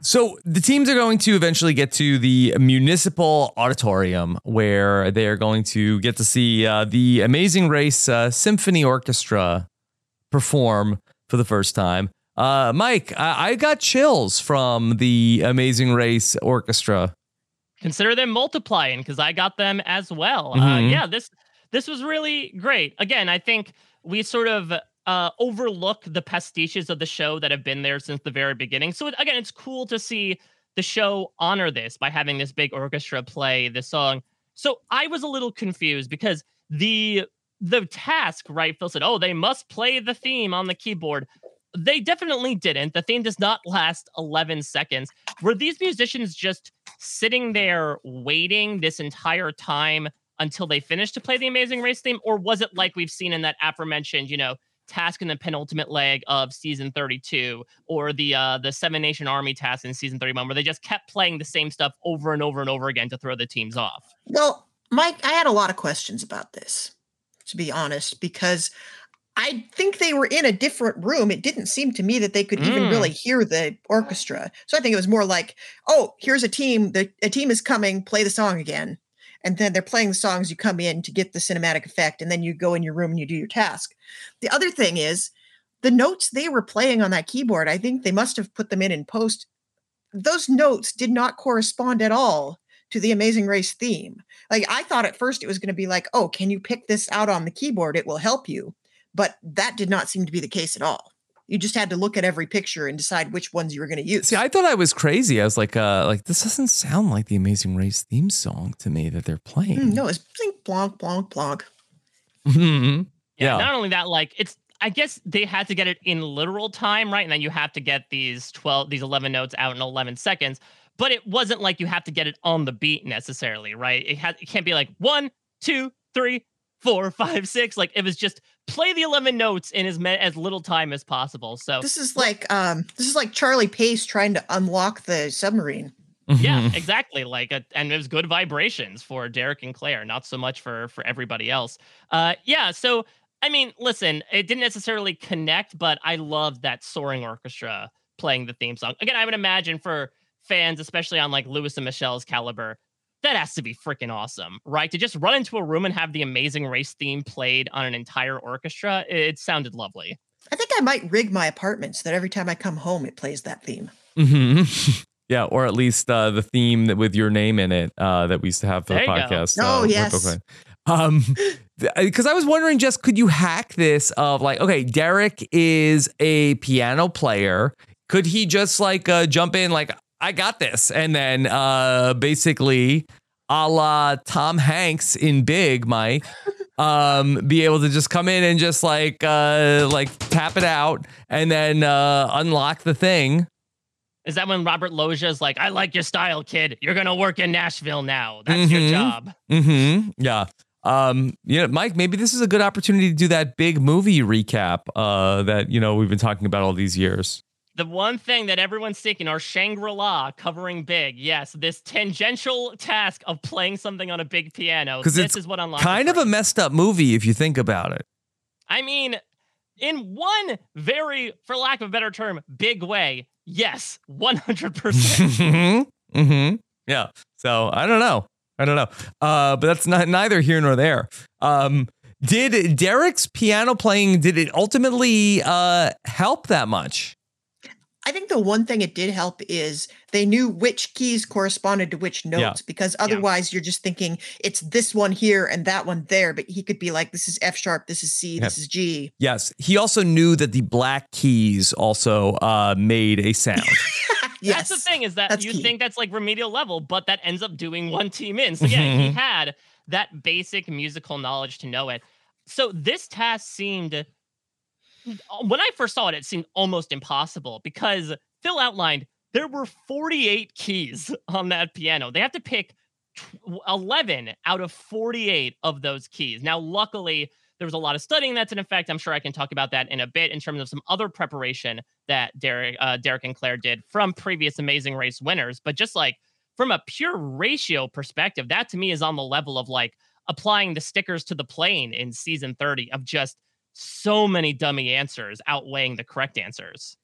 So the teams are going to eventually get to the municipal auditorium where they are going to get to see uh, the Amazing Race uh, Symphony Orchestra perform for the first time. Uh, Mike, I-, I got chills from the Amazing Race Orchestra. Consider them multiplying because I got them as well. Mm-hmm. Uh, yeah, this this was really great. Again, I think we sort of... Uh, overlook the pastiches of the show that have been there since the very beginning. So again, it's cool to see the show honor this by having this big orchestra play this song. So I was a little confused because the the task, right, Phil said, oh, they must play the theme on the keyboard. They definitely didn't. The theme does not last eleven seconds. Were these musicians just sitting there waiting this entire time until they finished to play the Amazing Race theme? Or was it like we've seen in that aforementioned, you know, task in the penultimate leg of season thirty-two or the uh, the Seven Nation Army task in season thirty-one where they just kept playing the same stuff over and over and over again to throw the teams off? Well, Mike, I had a lot of questions about this, to be honest, because I think they were in a different room. It didn't seem to me that they could mm. even really hear the orchestra. So I think it was more like, oh, here's a team. The, a team is coming. Play the song again. And then they're playing the songs. You come in to get the cinematic effect, and then you go in your room and you do your task. The other thing is the notes they were playing on that keyboard. I think they must have put them in in post. Those notes did not correspond at all to the Amazing Race theme. Like, I thought at first it was going to be like, oh, can you pick this out on the keyboard? It will help you. But that did not seem to be the case at all. You just had to look at every picture and decide which ones you were going to use. See, I thought I was crazy. I was like, uh, like this doesn't sound like the Amazing Race theme song to me that they're playing. Mm, no, it's blink, blonk, blonk, blonk. Mm-hmm. Yeah, yeah. Not only that, like it's, I guess they had to get it in literal time, right? And then you have to get these twelve, these eleven notes out in eleven seconds. But it wasn't like you have to get it on the beat necessarily, right? It, ha- it can't be like one, two, three, four, five, six. Like, it was just play the eleven notes in as as little time as possible. So this is like um this is like Charlie Pace trying to unlock the submarine. Mm-hmm. Yeah, exactly. Like, a, and it was good vibrations for Derek and Claire, not so much for for everybody else. Uh, yeah. So I mean, listen, it didn't necessarily connect, but I love that soaring orchestra playing the theme song. Again, I would imagine for fans, especially on like Lewis and Michelle's caliber, that has to be freaking awesome, right? To just run into a room and have the Amazing Race theme played on an entire orchestra, it sounded lovely. I think I might rig my apartment so that every time I come home, it plays that theme. Mm-hmm. Yeah, or at least uh, the theme that with your name in it uh, that we used to have for there the podcast. Uh, oh, yes. Um, because I was wondering, Jess, could you hack this of like, okay, Derek is a piano player. Could he just like uh, jump in like, I got this. And then uh, basically a la Tom Hanks in Big, Mike, um, be able to just come in and just like uh, like tap it out and then uh, unlock the thing. Is that when Robert Loggia is like, I like your style, kid. You're going to work in Nashville now. That's mm-hmm. your job. Mm-hmm. Yeah. Um, you know, Mike, maybe this is a good opportunity to do that big movie recap uh, that, you know, we've been talking about all these years. The one thing that everyone's seeking are Shangri-La covering Big. Yes, this tangential task of playing something on a big piano. This it's is what unlocks. Kind of a messed up movie if you think about it. I mean, in one very, for lack of a better term, big way. Yes, one hundred percent. Mm-hmm. Mm-hmm. Yeah. So I don't know. I don't know. Uh, but that's not neither here nor there. Um, did Derek's piano playing, did it ultimately uh, help that much? I think the one thing it did help is They knew which keys corresponded to which notes, yeah. because otherwise yeah. you're just thinking it's this one here and that one there. But he could be like, this is F sharp, this is C, yeah. this is G. Yes. He also knew that the black keys also uh, made a sound. Yes. That's the thing, is that that's you key. Think that's like remedial level, but that ends up doing one team in. So yeah, mm-hmm. he had that basic musical knowledge to know it. So this task seemed, when I first saw it, it seemed almost impossible because Phil outlined there were forty-eight keys on that piano. They have to pick eleven out of forty-eight of those keys. Now, luckily, there was a lot of studying that's in effect. I'm sure I can talk about that in a bit in terms of some other preparation that Derek, uh, Derek and Claire did from previous Amazing Race winners. But just like from a pure ratio perspective, that to me is on the level of like applying the stickers to the plane in season thirty of just so many dummy answers outweighing the correct answers.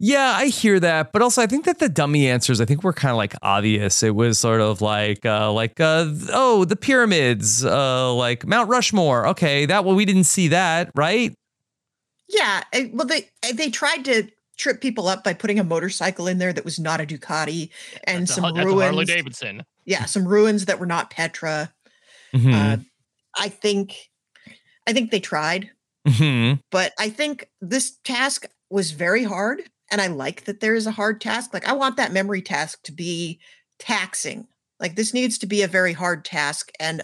Yeah, I hear that. But also, I think that the dummy answers, I think were kind of like obvious. It was sort of like, uh, like, uh, oh, the pyramids, uh, like Mount Rushmore. OK, that well, we didn't see that. Right. Yeah. Well, they they tried to trip people up by putting a motorcycle in there that was not a Ducati and that's some a, that's ruins. A Harley Davidson. Yeah. Some ruins that were not Petra. Mm-hmm. Uh, I think I think they tried. Mm-hmm. But I think this task was very hard. And I like that there is a hard task. Like I want that memory task to be taxing. Like this needs to be a very hard task. And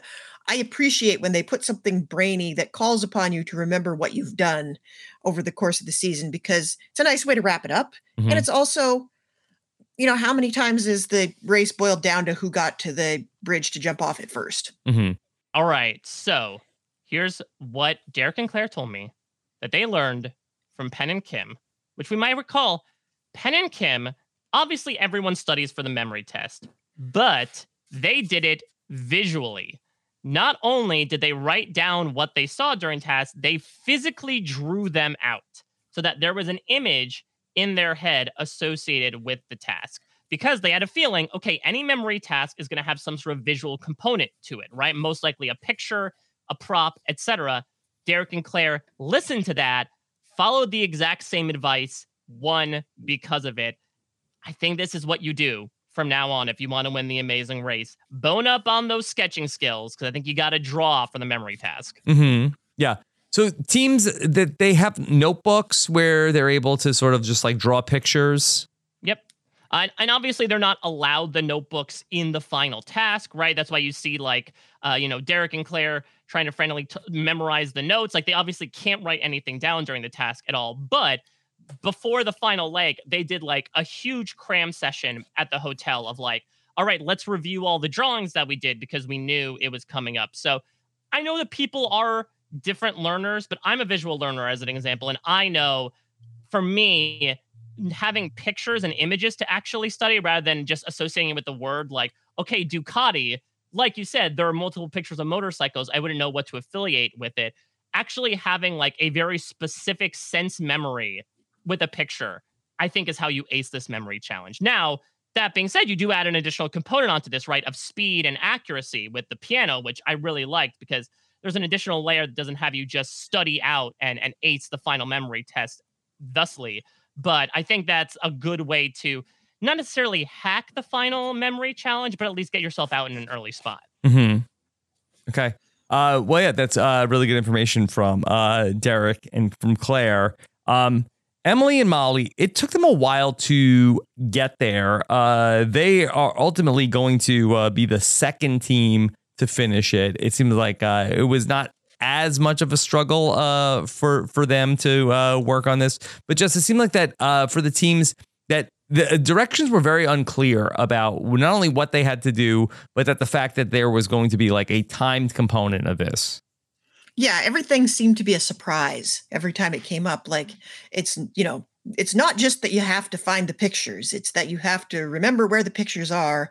I appreciate when they put something brainy that calls upon you to remember what you've done over the course of the season, because it's a nice way to wrap it up. Mm-hmm. And it's also, you know, how many times is the race boiled down to who got to the bridge to jump off it first? Mm-hmm. All right. So here's what Derek and Claire told me that they learned from Penn and Kim, which we might recall, Penn and Kim, obviously everyone studies for the memory test, but they did it visually. Not only did they write down what they saw during tasks, they physically drew them out so that there was an image in their head associated with the task because they had a feeling, okay, any memory task is going to have some sort of visual component to it, right? Most likely a picture, a prop, et cetera. Derek and Claire listened to that, followed the exact same advice, won because of it. I think this is what you do from now on if you want to win the Amazing Race. Bone up on those sketching skills, because I think you got to draw for the memory task. Mm-hmm. Yeah. So teams, that they have notebooks where they're able to sort of just like draw pictures. Yep. And, and obviously they're not allowed the notebooks in the final task, right? That's why you see like, uh, you know, Derek and Claire trying to frantically t- memorize the notes. Like they obviously can't write anything down during the task at all. But before the final leg, they did like a huge cram session at the hotel of like, all right, let's review all the drawings that we did because we knew it was coming up. So I know that people are different learners, but I'm a visual learner as an example. And I know for me, having pictures and images to actually study rather than just associating it with the word like, okay, Ducati, like you said, there are multiple pictures of motorcycles. I wouldn't know what to affiliate with it. Actually having like a very specific sense memory with a picture, I think is how you ace this memory challenge. Now, that being said, you do add an additional component onto this, right, of speed and accuracy with the piano, which I really liked because there's an additional layer that doesn't have you just study out and, and ace the final memory test thusly. But I think that's a good way to not necessarily hack the final memory challenge, but at least get yourself out in an early spot. Mm-hmm. Okay. Uh, well, yeah, that's uh, really good information from uh, Derek and from Claire. Um, Emily and Molly, it took them a while to get there. Uh, they are ultimately going to uh, be the second team to finish it. It seems like uh, it was not as much of a struggle uh, for, for them to uh, work on this. But just it seemed like that uh, for the teams that the directions were very unclear about not only what they had to do, but that the fact that there was going to be like a timed component of this. Yeah, everything seemed to be a surprise every time it came up. Like it's, you know, it's not just that you have to find the pictures. It's that you have to remember where the pictures are.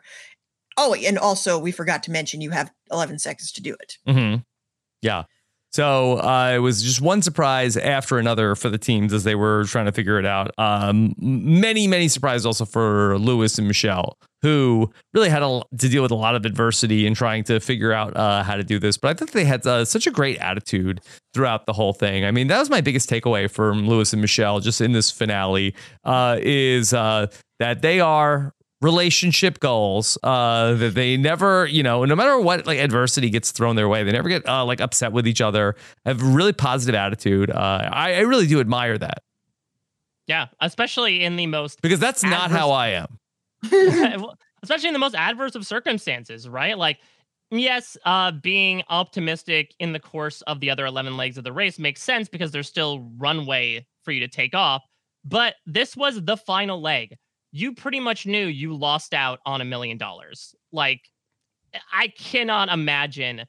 Oh, and also we forgot to mention you have eleven seconds to do it. Mm-hmm. Yeah. So uh, it was just one surprise after another for the teams as they were trying to figure it out. Um, many, many surprises also for Lewis and Michelle, who really had a, to deal with a lot of adversity in trying to figure out uh, how to do this. But I think they had uh, such a great attitude throughout the whole thing. I mean, that was my biggest takeaway from Lewis and Michelle just in this finale uh, is uh, that they are relationship goals, uh, that they never, you know, no matter what like adversity gets thrown their way, they never get uh, like upset with each other, have a really positive attitude. Uh, I, I really do admire that. Yeah, especially in the most... Because that's adverse- not how I am. Especially in the most adverse of circumstances, right? Like, yes, uh, being optimistic in the course of the other eleven legs of the race makes sense because there's still runway for you to take off. But this was the final leg. You pretty much knew you lost out on a million dollars. Like, I cannot imagine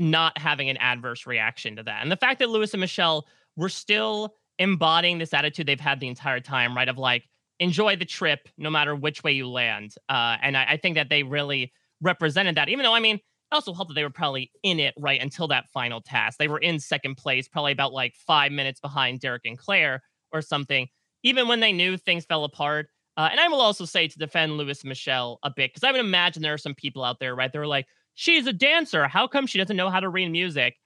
not having an adverse reaction to that. And the fact that Lewis and Michelle were still embodying this attitude they've had the entire time, right? Of like, enjoy the trip no matter which way you land. Uh, and I, I think that they really represented that, even though, I mean, it also helped that they were probably in it right until that final task. They were in second place, probably about like five minutes behind Derek and Claire or something, even when they knew things fell apart. Uh, and I will also say, to defend Lewis and Michelle a bit, because I would imagine there are some people out there, right? They were like, she's a dancer. How come she doesn't know how to read music?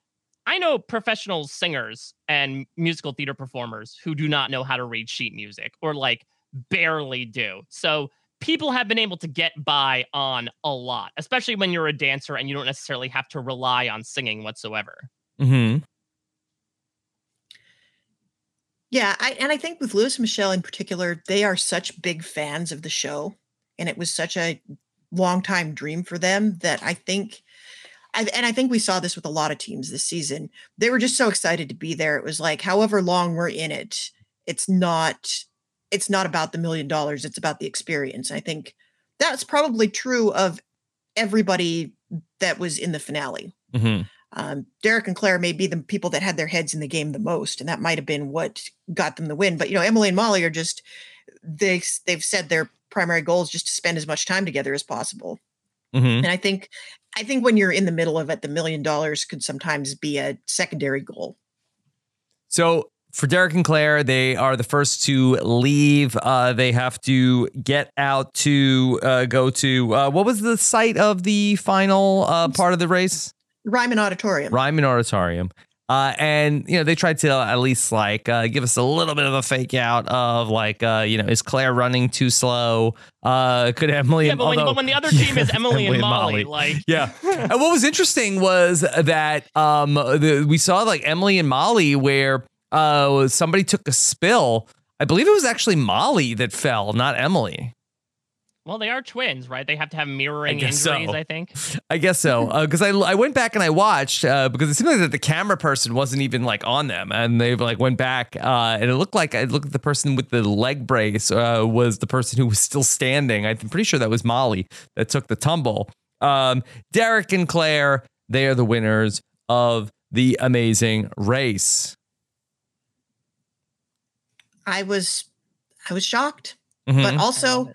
I know professional singers and musical theater performers who do not know how to read sheet music, or like barely do. So people have been able to get by on a lot, especially when you're a dancer and you don't necessarily have to rely on singing whatsoever. Mm-hmm. Yeah, I, and I think with Lewis and Michelle in particular, they are such big fans of the show, and it was such a long-time dream for them that I think... I, and I think we saw this with a lot of teams this season. They were just so excited to be there. It was like, however long we're in it, it's not, it's not about the million dollars. It's about the experience. I think that's probably true of everybody that was in the finale. Mm-hmm. Um, Derek and Claire may be the people that had their heads in the game the most, and that might've been what got them the win. But, you know, Emily and Molly are just, they, they've said their primary goal is just to spend as much time together as possible. Mm-hmm. And I think, I think when you're in the middle of it, the million dollars could sometimes be a secondary goal. So for Derek and Claire, they are the first to leave. Uh, they have to get out to uh, go to uh, what was the site of the final uh, part of the race? Ryman Auditorium. Ryman Auditorium. Uh, and, you know, they tried to at least like uh, give us a little bit of a fake out of like, uh, you know, is Claire running too slow? Uh, could Emily? Yeah, but, although, when, but when the other team yeah, is Emily, Emily and, Molly, and Molly, like, yeah. And what was interesting was that um, the, we saw like Emily and Molly where uh, somebody took a spill. I believe it was actually Molly that fell, not Emily. Well, they are twins, right? They have to have mirroring I injuries, so. I think. I guess so. Because uh, I, I went back and I watched uh, because it seemed like that the camera person wasn't even like on them. And they like went back uh, and it looked like I looked at the person with the leg brace uh, was the person who was still standing. I'm pretty sure that was Molly that took the tumble. Um, Derek and Claire, they are the winners of The Amazing Race. I was I was shocked, mm-hmm. but also...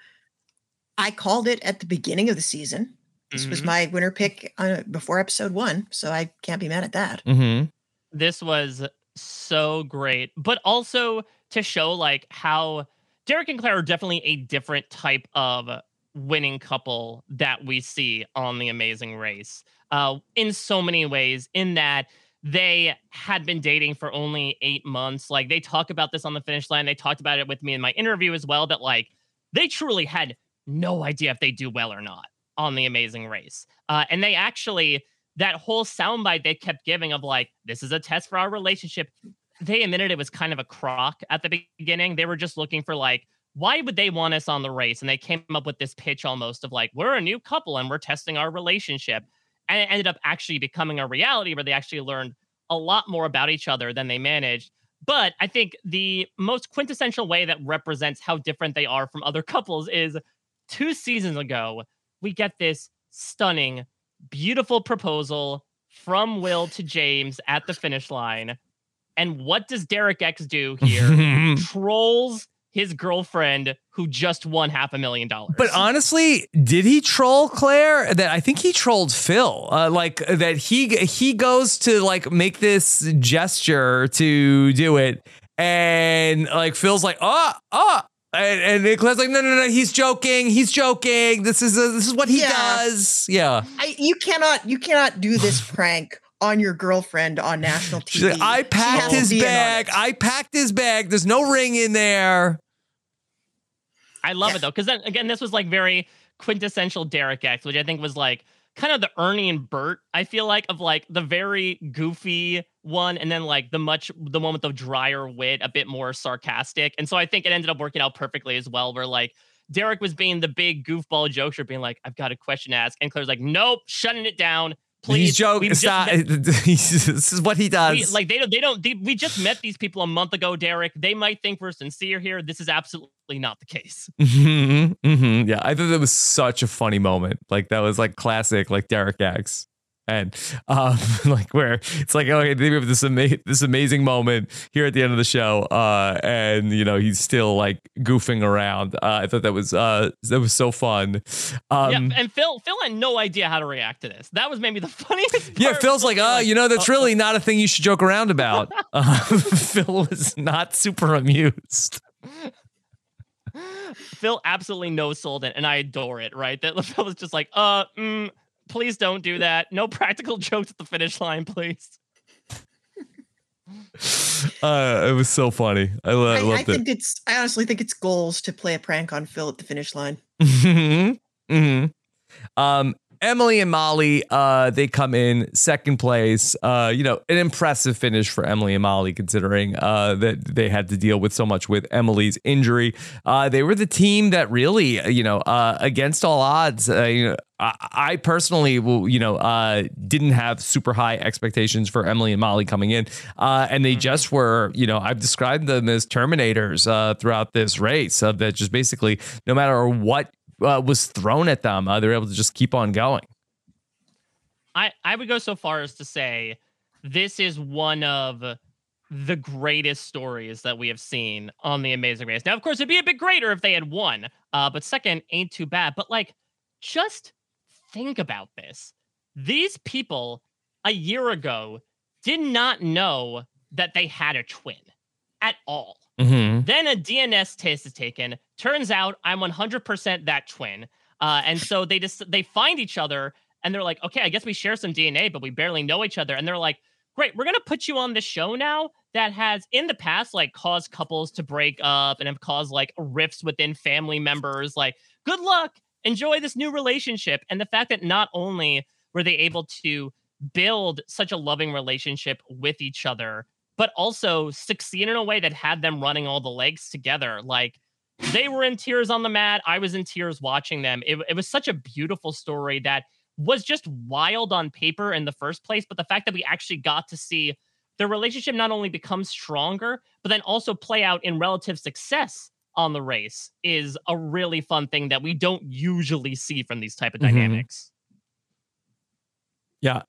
I called it at the beginning of the season. This mm-hmm. was my winner pick uh, before episode one, so I can't be mad at that. Mm-hmm. This was so great, but also to show like how Derek and Claire are definitely a different type of winning couple that we see on The Amazing Race uh, in so many ways, in that they had been dating for only eight months. Like, they talk about this on the finish line. They talked about it with me in my interview as well, that like they truly had no idea if they do well or not on The Amazing Race. Uh, and they actually, that whole soundbite they kept giving of like, this is a test for our relationship. They admitted it was kind of a crock at the beginning. They were just looking for like, why would they want us on the race? And they came up with this pitch almost of like, we're a new couple and we're testing our relationship. And it ended up actually becoming a reality where they actually learned a lot more about each other than they managed. But I think the most quintessential way that represents how different they are from other couples is two seasons ago, we get this stunning, beautiful proposal from Will to James at the finish line. And what does Derek X do here? Trolls his girlfriend who just won half a million dollars. But honestly, did he troll Claire? That I think he trolled Phil. Uh, like that he he goes to like make this gesture to do it, and like Phil's like, oh, oh. And, and Claire's like, no, no, no, he's joking. He's joking. This is a, this is what he yeah. does. Yeah, I, you cannot you cannot do this prank on your girlfriend on national T V. Like, I packed his bag. I packed his bag. There's no ring in there. I love yes. it though, because then again, this was like very quintessential Derek X, which I think was like kind of the Ernie and Bert, I feel like, of like the very goofy one, and then like the much the one with the drier wit, a bit more sarcastic. And so I think it ended up working out perfectly as well, where like Derek was being the big goofball jokester, being like, I've got a question to ask. And Claire's like, nope, shutting it down. Please. He's joking. Stop. Met- this is what he does. We, like they don't, they don't, they, we just met these people a month ago, Derek. They might think we're sincere here. This is absolutely not the case. Mm-hmm, mm-hmm. Yeah. I thought that was such a funny moment. Like that was like classic, like Derek X. And um, like where it's like, okay, we have this, ama- this amazing moment here at the end of the show. Uh, and, you know, he's still like goofing around. Uh, I thought that was uh, that was so fun. Um, yeah, and Phil Phil had no idea how to react to this. That was maybe the funniest part. Yeah, Phil's like, oh, you know, that's really not a thing you should joke around about. Uh, Phil was not super amused. Phil absolutely no-sold it, and I adore it, right? That Phil was just like, uh, mm, please don't do that. No practical jokes at the finish line, please. uh, it was so funny. I, lo- I loved I think it. It's, I honestly think it's goals to play a prank on Phil at the finish line. Mm-hmm. Mm-hmm. Um, Emily and Molly, uh, they come in second place. Uh, you know, an impressive finish for Emily and Molly, considering uh, that they had to deal with so much with Emily's injury. Uh, they were the team that really, you know, uh, against all odds, uh, you know, I personally, will, you know, uh, didn't have super high expectations for Emily and Molly coming in, uh, and they just were. You know, I've described them as Terminators uh, throughout this race. Uh, that just basically, no matter what uh, was thrown at them, uh, they were able to just keep on going. I I would go so far as to say this is one of the greatest stories that we have seen on The Amazing Race. Now, of course, it'd be a bit greater if they had won, uh, but second ain't too bad. But like, just think about this. These people a year ago did not know that they had a twin at all. Mm-hmm. Then a D N S test is taken. Turns out I'm one hundred percent that twin. Uh, and so they just, they find each other and they're like, okay, I guess we share some D N A, but we barely know each other. And they're like, great, we're going to put you on the show now that has in the past, like caused couples to break up and have caused like rifts within family members. Like, good luck. Enjoy this new relationship. And the fact that not only were they able to build such a loving relationship with each other, but also succeed in a way that had them running all the legs together. Like they were in tears on the mat. I was in tears watching them. It, it was such a beautiful story that was just wild on paper in the first place. But the fact that we actually got to see their relationship not only become stronger, but then also play out in relative success on the race is a really fun thing that we don't usually see from these type of mm-hmm. dynamics. Yeah.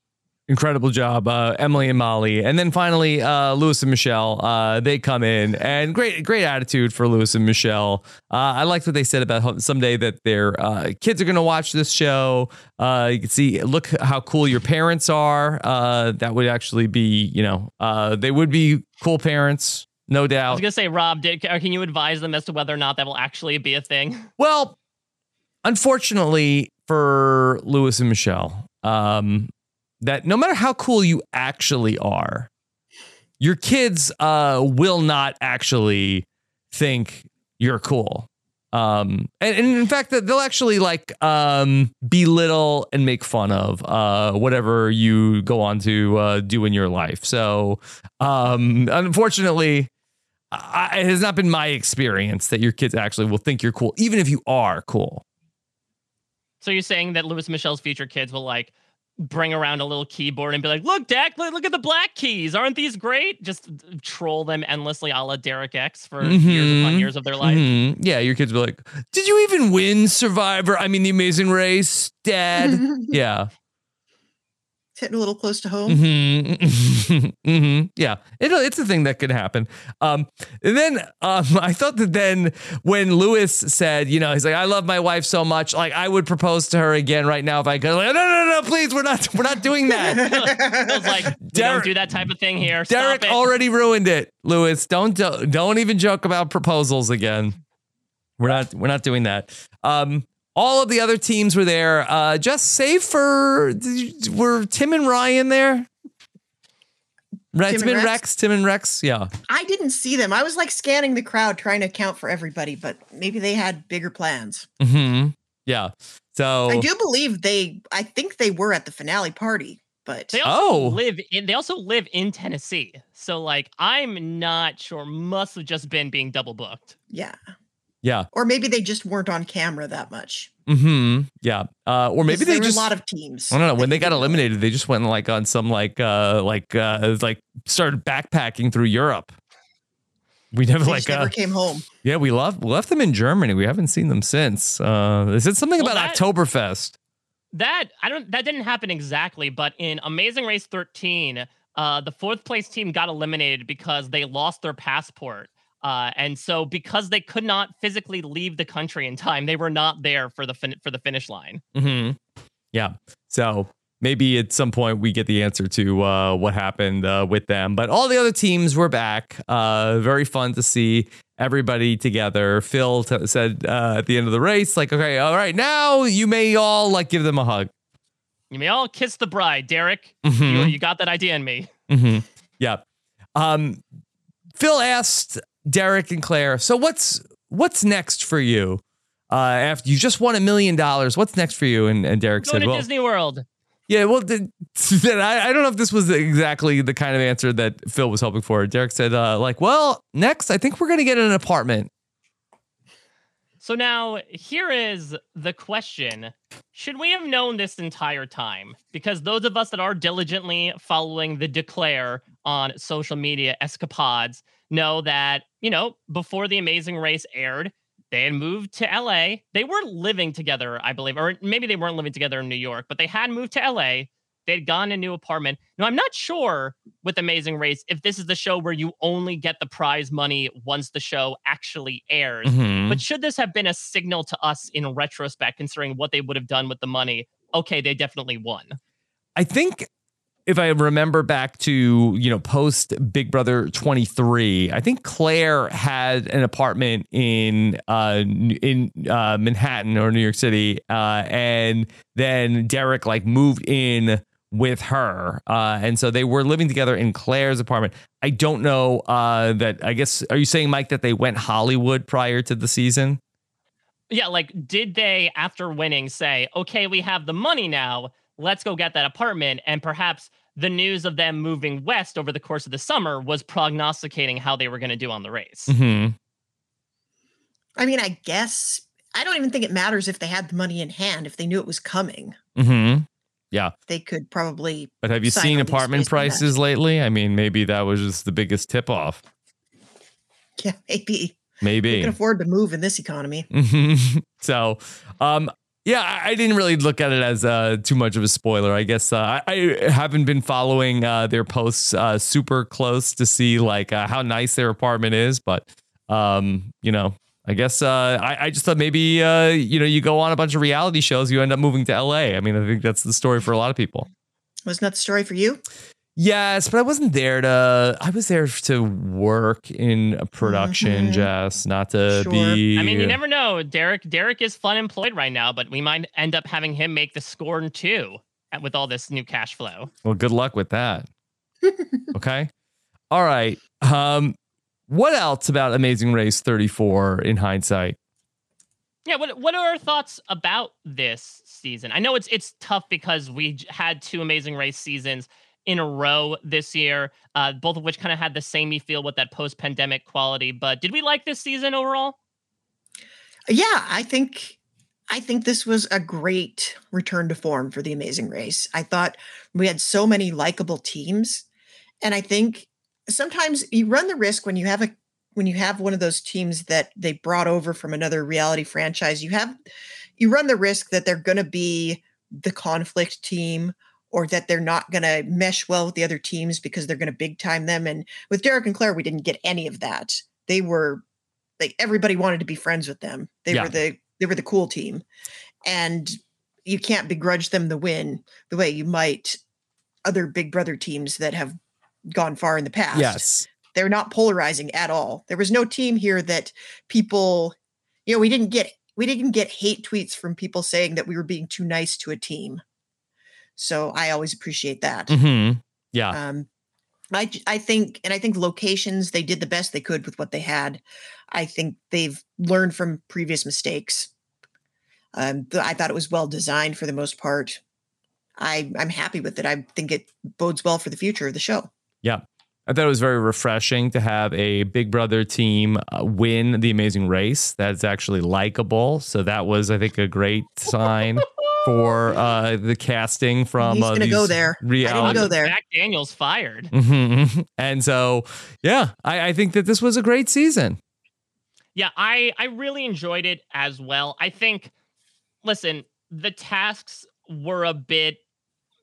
Incredible job, uh, Emily and Molly. And then finally, uh, Lewis and Michelle, uh, they come in and great, great attitude for Lewis and Michelle. Uh, I liked what they said about someday that their uh, kids are going to watch this show. Uh, you can see, look how cool your parents are. Uh, that would actually be, you know, uh, they would be cool parents. No doubt. I was going to say, Rob, did, can you advise them as to whether or not that will actually be a thing? Well, unfortunately for Lewis and Michelle, um, that no matter how cool you actually are, your kids uh, will not actually think you're cool. Um, and, and in fact, they'll actually like um, belittle and make fun of uh, whatever you go on to uh, do in your life. So um, unfortunately, I, it has not been my experience that your kids actually will think you're cool, even if you are cool. So you're saying that Lewis and Michelle's future kids will like bring around a little keyboard and be like, look, Dak, look, look at the black keys. Aren't these great? Just troll them endlessly a la Derek X for mm-hmm. years upon years of their life. Mm-hmm. Yeah, your kids will be like, did you even win Survivor? I mean, The Amazing Race, Dad. Yeah. It's hitting a little close to home. Mm-hmm. Mm-hmm. Yeah, it, it's a thing that could happen. Um, and then um, I thought that then when Lewis said, you know, he's like, I love my wife so much, like I would propose to her again right now if I could. Like, no, no, no, no, please, we're not, we're not doing that. I was like, Derek, don't do that type of thing here. Derek already ruined it, Lewis. Don't do, don't even joke about proposals again. We're not, we're not doing that. Um, All of the other teams were there, uh, just save for, were Tim and Ryan there? Tim it's been Rex? Rex, Tim and Rex, yeah. I didn't see them. I was like scanning the crowd trying to account for everybody, but maybe they had bigger plans. Mm-hmm. Yeah. So I do believe they, I think they were at the finale party, but they also oh. live in, they also live in Tennessee. So like, I'm not sure, must have just been being double booked. Yeah. Yeah. Or maybe they just weren't on camera that much. Hmm. Yeah. Uh, or maybe they just a lot of teams. I don't know. When they got eliminated, they just went like on some like uh like uh like started backpacking through Europe. We never they like just uh, never came home. Yeah, we left left them in Germany. We haven't seen them since. Uh, they said something well, about that, Oktoberfest. That I don't. That didn't happen exactly. But in Amazing Race thirteen, uh, the fourth place team got eliminated because they lost their passport. Uh, and so because they could not physically leave the country in time, they were not there for the fin- for the finish line. Mm-hmm. Yeah. So maybe at some point we get the answer to uh, what happened uh, with them. But all the other teams were back. Uh, very fun to see everybody together. Phil t- said uh, at the end of the race, like, OK, all right, now you may all like give them a hug. You may all kiss the bride, Derek. Mm-hmm. You, you got that idea in me. Mm-hmm. Yeah. Um, Phil asked Derek and Claire, so what's what's next for you? Uh, after you just won a million dollars, what's next for you? And, and Derek Go said, to well, Disney World. Yeah, well, th- th- I, I don't know if this was exactly the kind of answer that Phil was hoping for. Derek said, uh, like, well, next, I think we're going to get an apartment. So now here is the question. Should we have known this entire time? Because those of us that are diligently following the Declare on social media escapades know that, you know, before The Amazing Race aired, they had moved to L A. They were living together, I believe, or maybe they weren't living together in New York, but they had moved to L A. They'd gotten a new apartment. Now, I'm not sure with Amazing Race if this is the show where you only get the prize money once the show actually airs. Mm-hmm. But should this have been a signal to us in retrospect, considering what they would have done with the money? Okay, they definitely won. I think if I remember back to, you know, post Big Brother twenty-three, I think Claire had an apartment in uh, in uh, Manhattan or New York City, uh, and then Derek like moved in with her, uh, and so they were living together in Claire's apartment. I don't know uh, that. I guess are you saying, Mike, that they went Hollywood prior to the season? Yeah, like did they after winning say, "Okay, we have the money now. Let's go get that apartment," and perhaps the news of them moving west over the course of the summer was prognosticating how they were going to do on the race. Mm-hmm. I mean, I guess I don't even think it matters if they had the money in hand, if they knew it was coming. Mm-hmm. Yeah. They could probably. But have you seen apartment prices lately? I mean, maybe that was just the biggest tip off. Yeah, maybe. Maybe. You can afford to move in this economy. Mm-hmm. So, um, yeah, I didn't really look at it as uh, too much of a spoiler. I guess uh, I haven't been following uh, their posts uh, super close to see like uh, how nice their apartment is. But, um, you know, I guess uh, I, I just thought maybe, uh, you know, you go on a bunch of reality shows, you end up moving to L A. I mean, I think that's the story for a lot of people. Wasn't that the story for you? Yes, but I wasn't there to I was there to work in a production, mm-hmm. Jess, not to sure. be. I mean, you never know. Derek Derek is fun employed right now, but we might end up having him make the Scorn too with all this new cash flow. Well, good luck with that. Okay. All right. Um, what else about Amazing Race thirty-four in hindsight? Yeah, what what are our thoughts about this season? I know it's it's tough because we had two Amazing Race seasons in a row this year, uh, both of which kind of had the samey feel with that post-pandemic quality. But did we like this season overall? Yeah, I think I think this was a great return to form for The Amazing Race. I thought we had so many likable teams, and I think sometimes you run the risk when you have a when you have one of those teams that they brought over from another reality franchise. You have you run the risk that they're going to be the conflict team, or that they're not going to mesh well with the other teams because they're going to big time them. And with Derek and Claire, we didn't get any of that. They were like, everybody wanted to be friends with them. They yeah. were the, they were the cool team, and you can't begrudge them the win the way you might other Big Brother teams that have gone far in the past. Yes. They're not polarizing at all. There was no team here that people, you know, we didn't get, we didn't get hate tweets from people saying that we were being too nice to a team. So I always appreciate that. Mm-hmm. Yeah. Um, I, I think, and I think locations, they did the best they could with what they had. I think they've learned from previous mistakes. Um, I thought it was well designed for the most part. I, I'm happy with it. I think it bodes well for the future of the show. Yeah. I thought it was very refreshing to have a Big Brother team win The Amazing Race. That's actually likable. So that was, I think, a great sign for uh, the casting from. He's uh, going to go there. Reality. I didn't go there. Jack Daniels fired. Mm-hmm. And so, yeah, I, I think that this was a great season. Yeah, I, I really enjoyed it as well. I think, listen, the tasks were a bit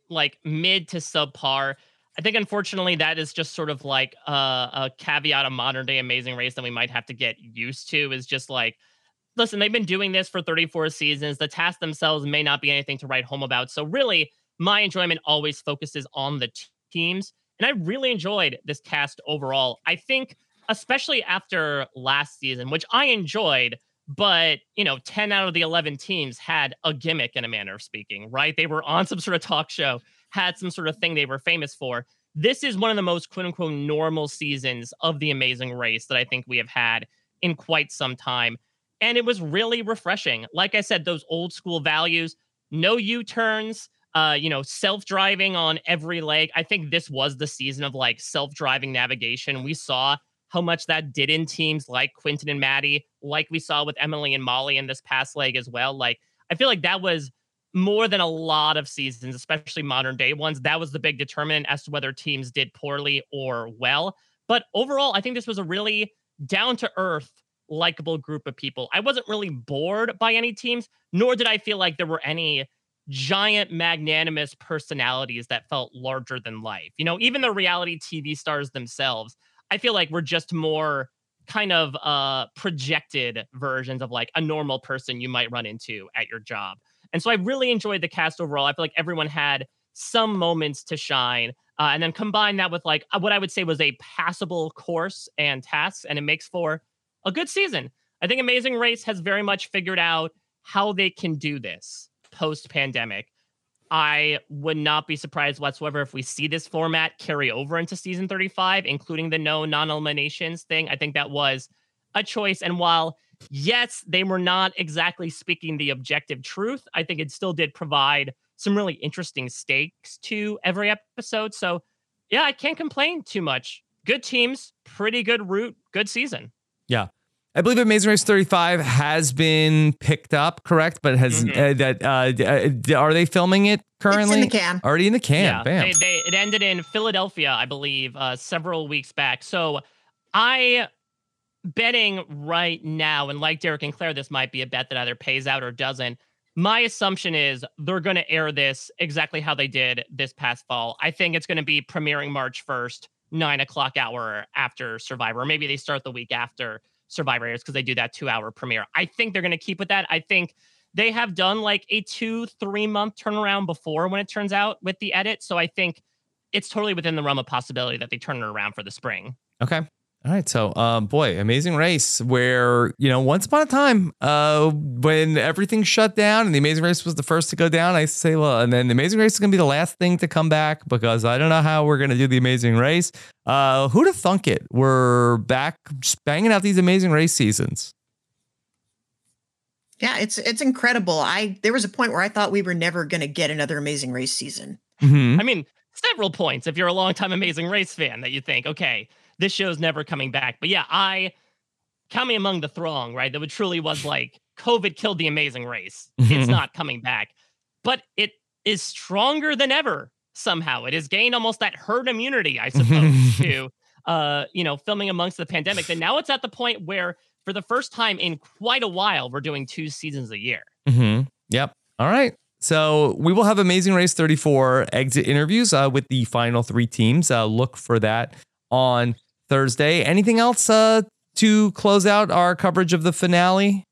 like mid to subpar. I think, unfortunately, that is just sort of like a, a caveat of modern day Amazing Race that we might have to get used to, is just like, listen, they've been doing this for thirty-four seasons. The tasks themselves may not be anything to write home about. So really, my enjoyment always focuses on the teams. And I really enjoyed this cast overall. I think, especially after last season, which I enjoyed, but, you know, ten out of the eleven teams had a gimmick, in a manner of speaking, right? They were on some sort of talk show, had some sort of thing they were famous for. This is one of the most quote unquote normal seasons of The Amazing Race that I think we have had in quite some time. And it was really refreshing. Like I said, those old school values, no U-turns, uh, you know, self-driving on every leg. I think this was the season of like self-driving navigation. We saw how much that did in teams like Quentin and Maddie, like we saw with Emily and Molly in this past leg as well. Like, I feel like that was more than a lot of seasons, especially modern day ones. That was the big determinant as to whether teams did poorly or well. But overall, I think this was a really down-to-earth, likable group of people. I wasn't really bored by any teams, nor did I feel like there were any giant magnanimous personalities that felt larger than life. You know, even the reality T V stars themselves, I feel like we're just more kind of uh, projected versions of like a normal person you might run into at your job. And so I really enjoyed the cast overall. I feel like everyone had some moments to shine. Uh, and then combine that with like what I would say was a passable course and tasks, and it makes for a good season. I think Amazing Race has very much figured out how they can do this post-pandemic. I would not be surprised whatsoever if we see this format carry over into season thirty-five, including the no non-eliminations thing. I think that was a choice. And while, yes, they were not exactly speaking the objective truth, I think it still did provide some really interesting stakes to every episode. So, yeah, I can't complain too much. Good teams, pretty good route, good season. Yeah. I believe Amazing Race thirty-five has been picked up, correct? But has mm-hmm. uh, that uh, are they filming it currently? It's in the can. Already in the can. Yeah. Bam. They, they, it ended in Philadelphia, I believe, uh, several weeks back. So I betting right now, and like Derek and Claire, this might be a bet that either pays out or doesn't. My assumption is they're going to air this exactly how they did this past fall. I think it's going to be premiering March first, nine o'clock hour after Survivor. Maybe they start the week after Survivor airs because they do that two hour premiere. I think they're going to keep with that. I think they have done like a two, three month turnaround before when it turns out with the edit. So I think it's totally within the realm of possibility that they turn it around for the spring. Okay. All right. So, um, boy, Amazing Race, where, you know, once upon a time, uh, when everything shut down and The Amazing Race was the first to go down, I say, well, and then The Amazing Race is going to be the last thing to come back because I don't know how we're going to do The Amazing Race. Uh, who'd have thunk it? We're back banging out these Amazing Race seasons. Yeah, it's it's incredible. I there was a point where I thought we were never going to get another Amazing Race season. Mm-hmm. I mean, several points if you're a longtime Amazing Race fan that you think, okay, this show's never coming back. But yeah, I count me among the throng, right? That truly was like COVID killed The Amazing Race. It's not coming back, but it is stronger than ever. Somehow it has gained almost that herd immunity, I suppose, to, uh, you know, filming amongst the pandemic. And now it's at the point where for the first time in quite a while, we're doing two seasons a year. Mm-hmm. Yep. All right. So we will have Amazing Race thirty-four exit interviews uh, with the final three teams. Uh, look for that on Thursday. Anything else uh, to close out our coverage of the finale?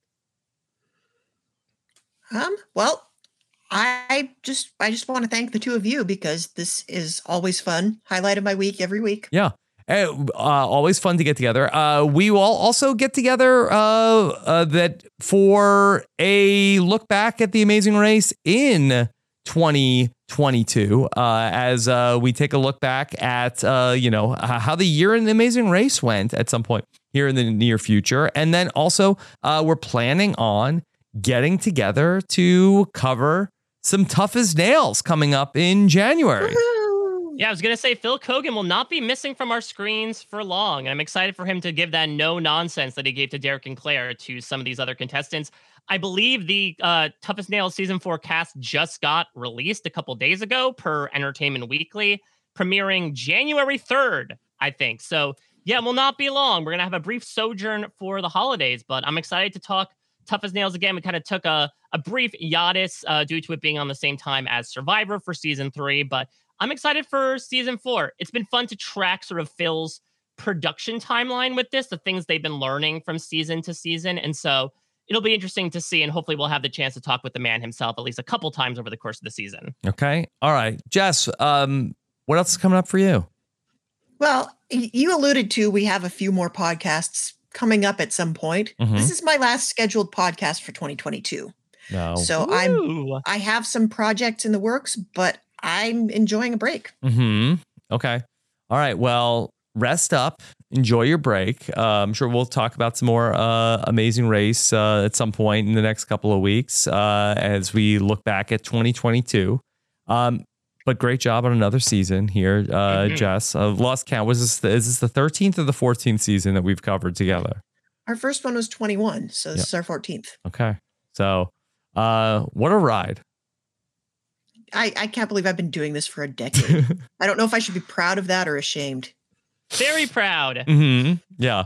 Um. Well, I just I just want to thank the two of you because this is always fun. Highlight of my week every week. Yeah. Hey, uh, always fun to get together. Uh, we will also get together uh, uh, that for a look back at The Amazing Race in twenty twenty-two uh, as uh, we take a look back at, uh, you know, how the year in the Amazing Race went at some point here in the near future. And then also uh, we're planning on getting together to cover some Tough as Nails coming up in January. Yeah, I was going to say Phil Kogan will not be missing from our screens for long. And I'm excited for him to give that no nonsense that he gave to Derek and Claire to some of these other contestants. I believe the uh, Tough as Nails season four cast just got released a couple days ago per Entertainment Weekly, premiering January third, I think. So, yeah, it will not be long. We're going to have a brief sojourn for the holidays, but I'm excited to talk Tough as Nails again. We kind of took a, a brief hiatus uh, due to it being on the same time as Survivor for season three, but I'm excited for season four. It's been fun to track sort of Phil's production timeline with this, the things they've been learning from season to season. And so it'll be interesting to see, and hopefully we'll have the chance to talk with the man himself at least a couple times over the course of the season. Okay. All right. Jess, um, what else is coming up for you? Well, you alluded to we have a few more podcasts coming up at some point. Mm-hmm. This is my last scheduled podcast for twenty twenty-two. No. So I'm, I have some projects in the works, but I'm enjoying a break. Mm-hmm. Okay. All right. Well, rest up. Enjoy your break. Uh, I'm sure we'll talk about some more uh, Amazing Race uh, at some point in the next couple of weeks uh, as we look back at twenty twenty-two. Um, but great job on another season here, uh, mm-hmm. Jess. I've lost count. Was this the, is this the thirteenth or the fourteenth season that we've covered together? Our first one was twenty-one, so this yep. is our fourteenth. Okay. So uh, what a ride. I, I can't believe I've been doing this for a decade. I don't know if I should be proud of that or ashamed. Very proud. Mm-hmm. Yeah.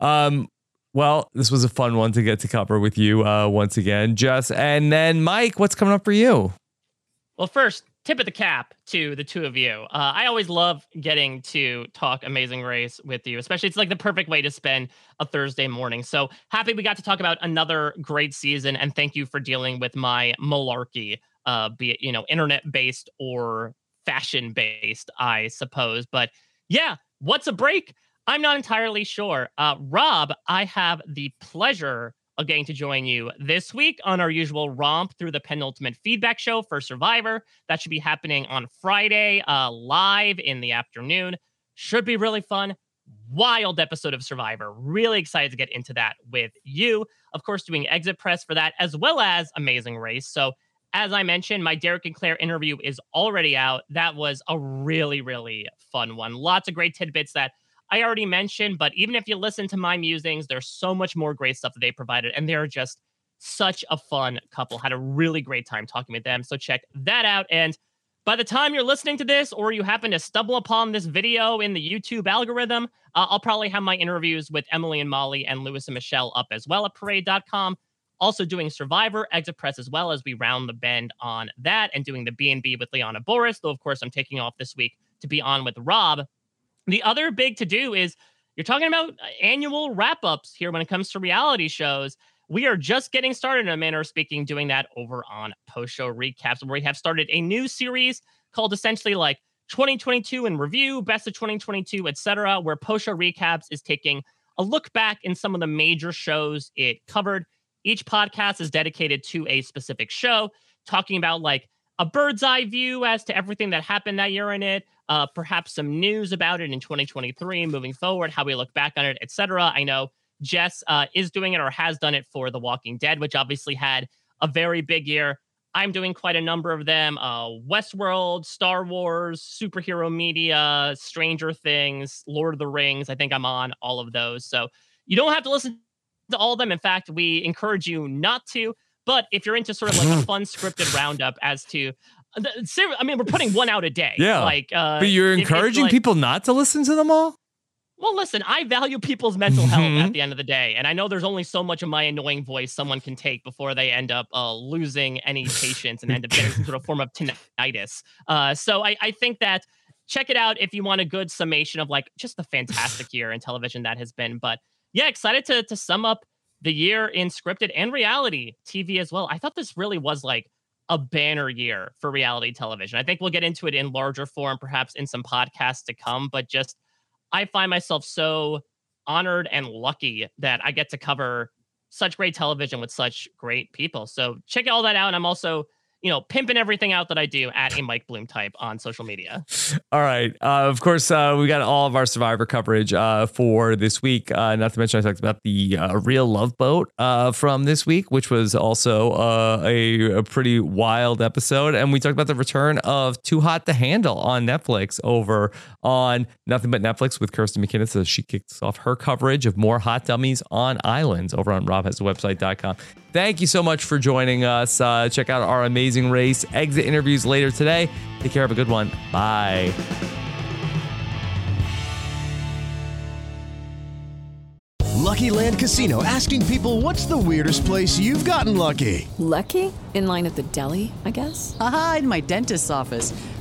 Um, well, this was a fun one to get to cover with you uh, once again, Jess. And then, Mike, what's coming up for you? Well, first, tip of the cap to the two of you. Uh, I always love getting to talk Amazing Race with you, especially it's like the perfect way to spend a Thursday morning. So happy we got to talk about another great season. And thank you for dealing with my malarkey, uh, be it, you know, internet-based or fashion-based, I suppose. But yeah. What's a break? I'm not entirely sure. Uh, Rob, I have the pleasure of getting to join you this week on our usual romp through the penultimate feedback show for Survivor. That should be happening on Friday, uh, live in the afternoon. Should be really fun. Wild episode of Survivor. Really excited to get into that with you. Of course, doing exit press for that as well as Amazing Race. So as I mentioned, my Derek and Claire interview is already out. That was a really, really fun one. Lots of great tidbits that I already mentioned, but even if you listen to my musings, there's so much more great stuff that they provided, and they're just such a fun couple. Had a really great time talking with them, so check that out. And by the time you're listening to this, or you happen to stumble upon this video in the YouTube algorithm, uh, I'll probably have my interviews with Emily and Molly and Lewis and Michelle up as well at parade dot com. Also doing Survivor exit press as well as we round the bend on that, and doing the B and B with Liana Boris, though, of course, I'm taking off this week to be on with Rob. The other big to-do is you're talking about annual wrap-ups here when it comes to reality shows. We are just getting started, in a manner of speaking, doing that over on post-show recaps, where we have started a new series called essentially like twenty twenty-two in review, best of twenty twenty-two, et cetera, where post-show recaps is taking a look back in some of the major shows it covered. Each podcast is dedicated to a specific show, talking about like a bird's eye view as to everything that happened that year in it, uh, perhaps some news about it in twenty twenty-three, moving forward, how we look back on it, et cetera. I know Jess uh, is doing it or has done it for The Walking Dead, which obviously had a very big year. I'm doing quite a number of them. Uh, Westworld, Star Wars, superhero media, Stranger Things, Lord of the Rings. I think I'm on all of those. So you don't have to listen to all of them. In fact, we encourage you not to, but if you're into sort of like a fun scripted roundup as to, I mean, we're putting one out a day. Yeah. Like, uh, but you're encouraging like, people not to listen to them all? Well, listen, I value people's mental health mm-hmm. at the end of the day. And I know there's only so much of my annoying voice someone can take before they end up uh, losing any patience and end up getting some sort of form of tinnitus. Uh, so I, I think that check it out if you want a good summation of like just the fantastic year in television that has been, but yeah, excited to to sum up the year in scripted and reality T V as well. I thought this really was like a banner year for reality television. I think we'll get into it in larger form, perhaps in some podcasts to come, but just I find myself so honored and lucky that I get to cover such great television with such great people. So check all that out. And I'm also you know, pimping everything out that I do at a Mike Bloom type on social media. All right. Uh, of course, uh, we got all of our Survivor coverage uh, for this week. Uh, not to mention, I talked about the uh, Real Love Boat uh, from this week, which was also uh, a, a pretty wild episode. And we talked about the return of Too Hot to Handle on Netflix over on Nothing But Netflix with Kirsten McKinnon. So she kicks off her coverage of more hot dummies on islands over on rob has a website dot com. Thank you so much for joining us. Uh, check out our Amazing Race exit interviews later today. Take care. Have a good one. Bye. Lucky Land Casino, asking people, what's the weirdest place you've gotten lucky? Lucky? In line at the deli, I guess? Aha, in my dentist's office.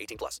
eighteen plus.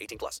eighteen plus.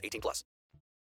eighteen plus.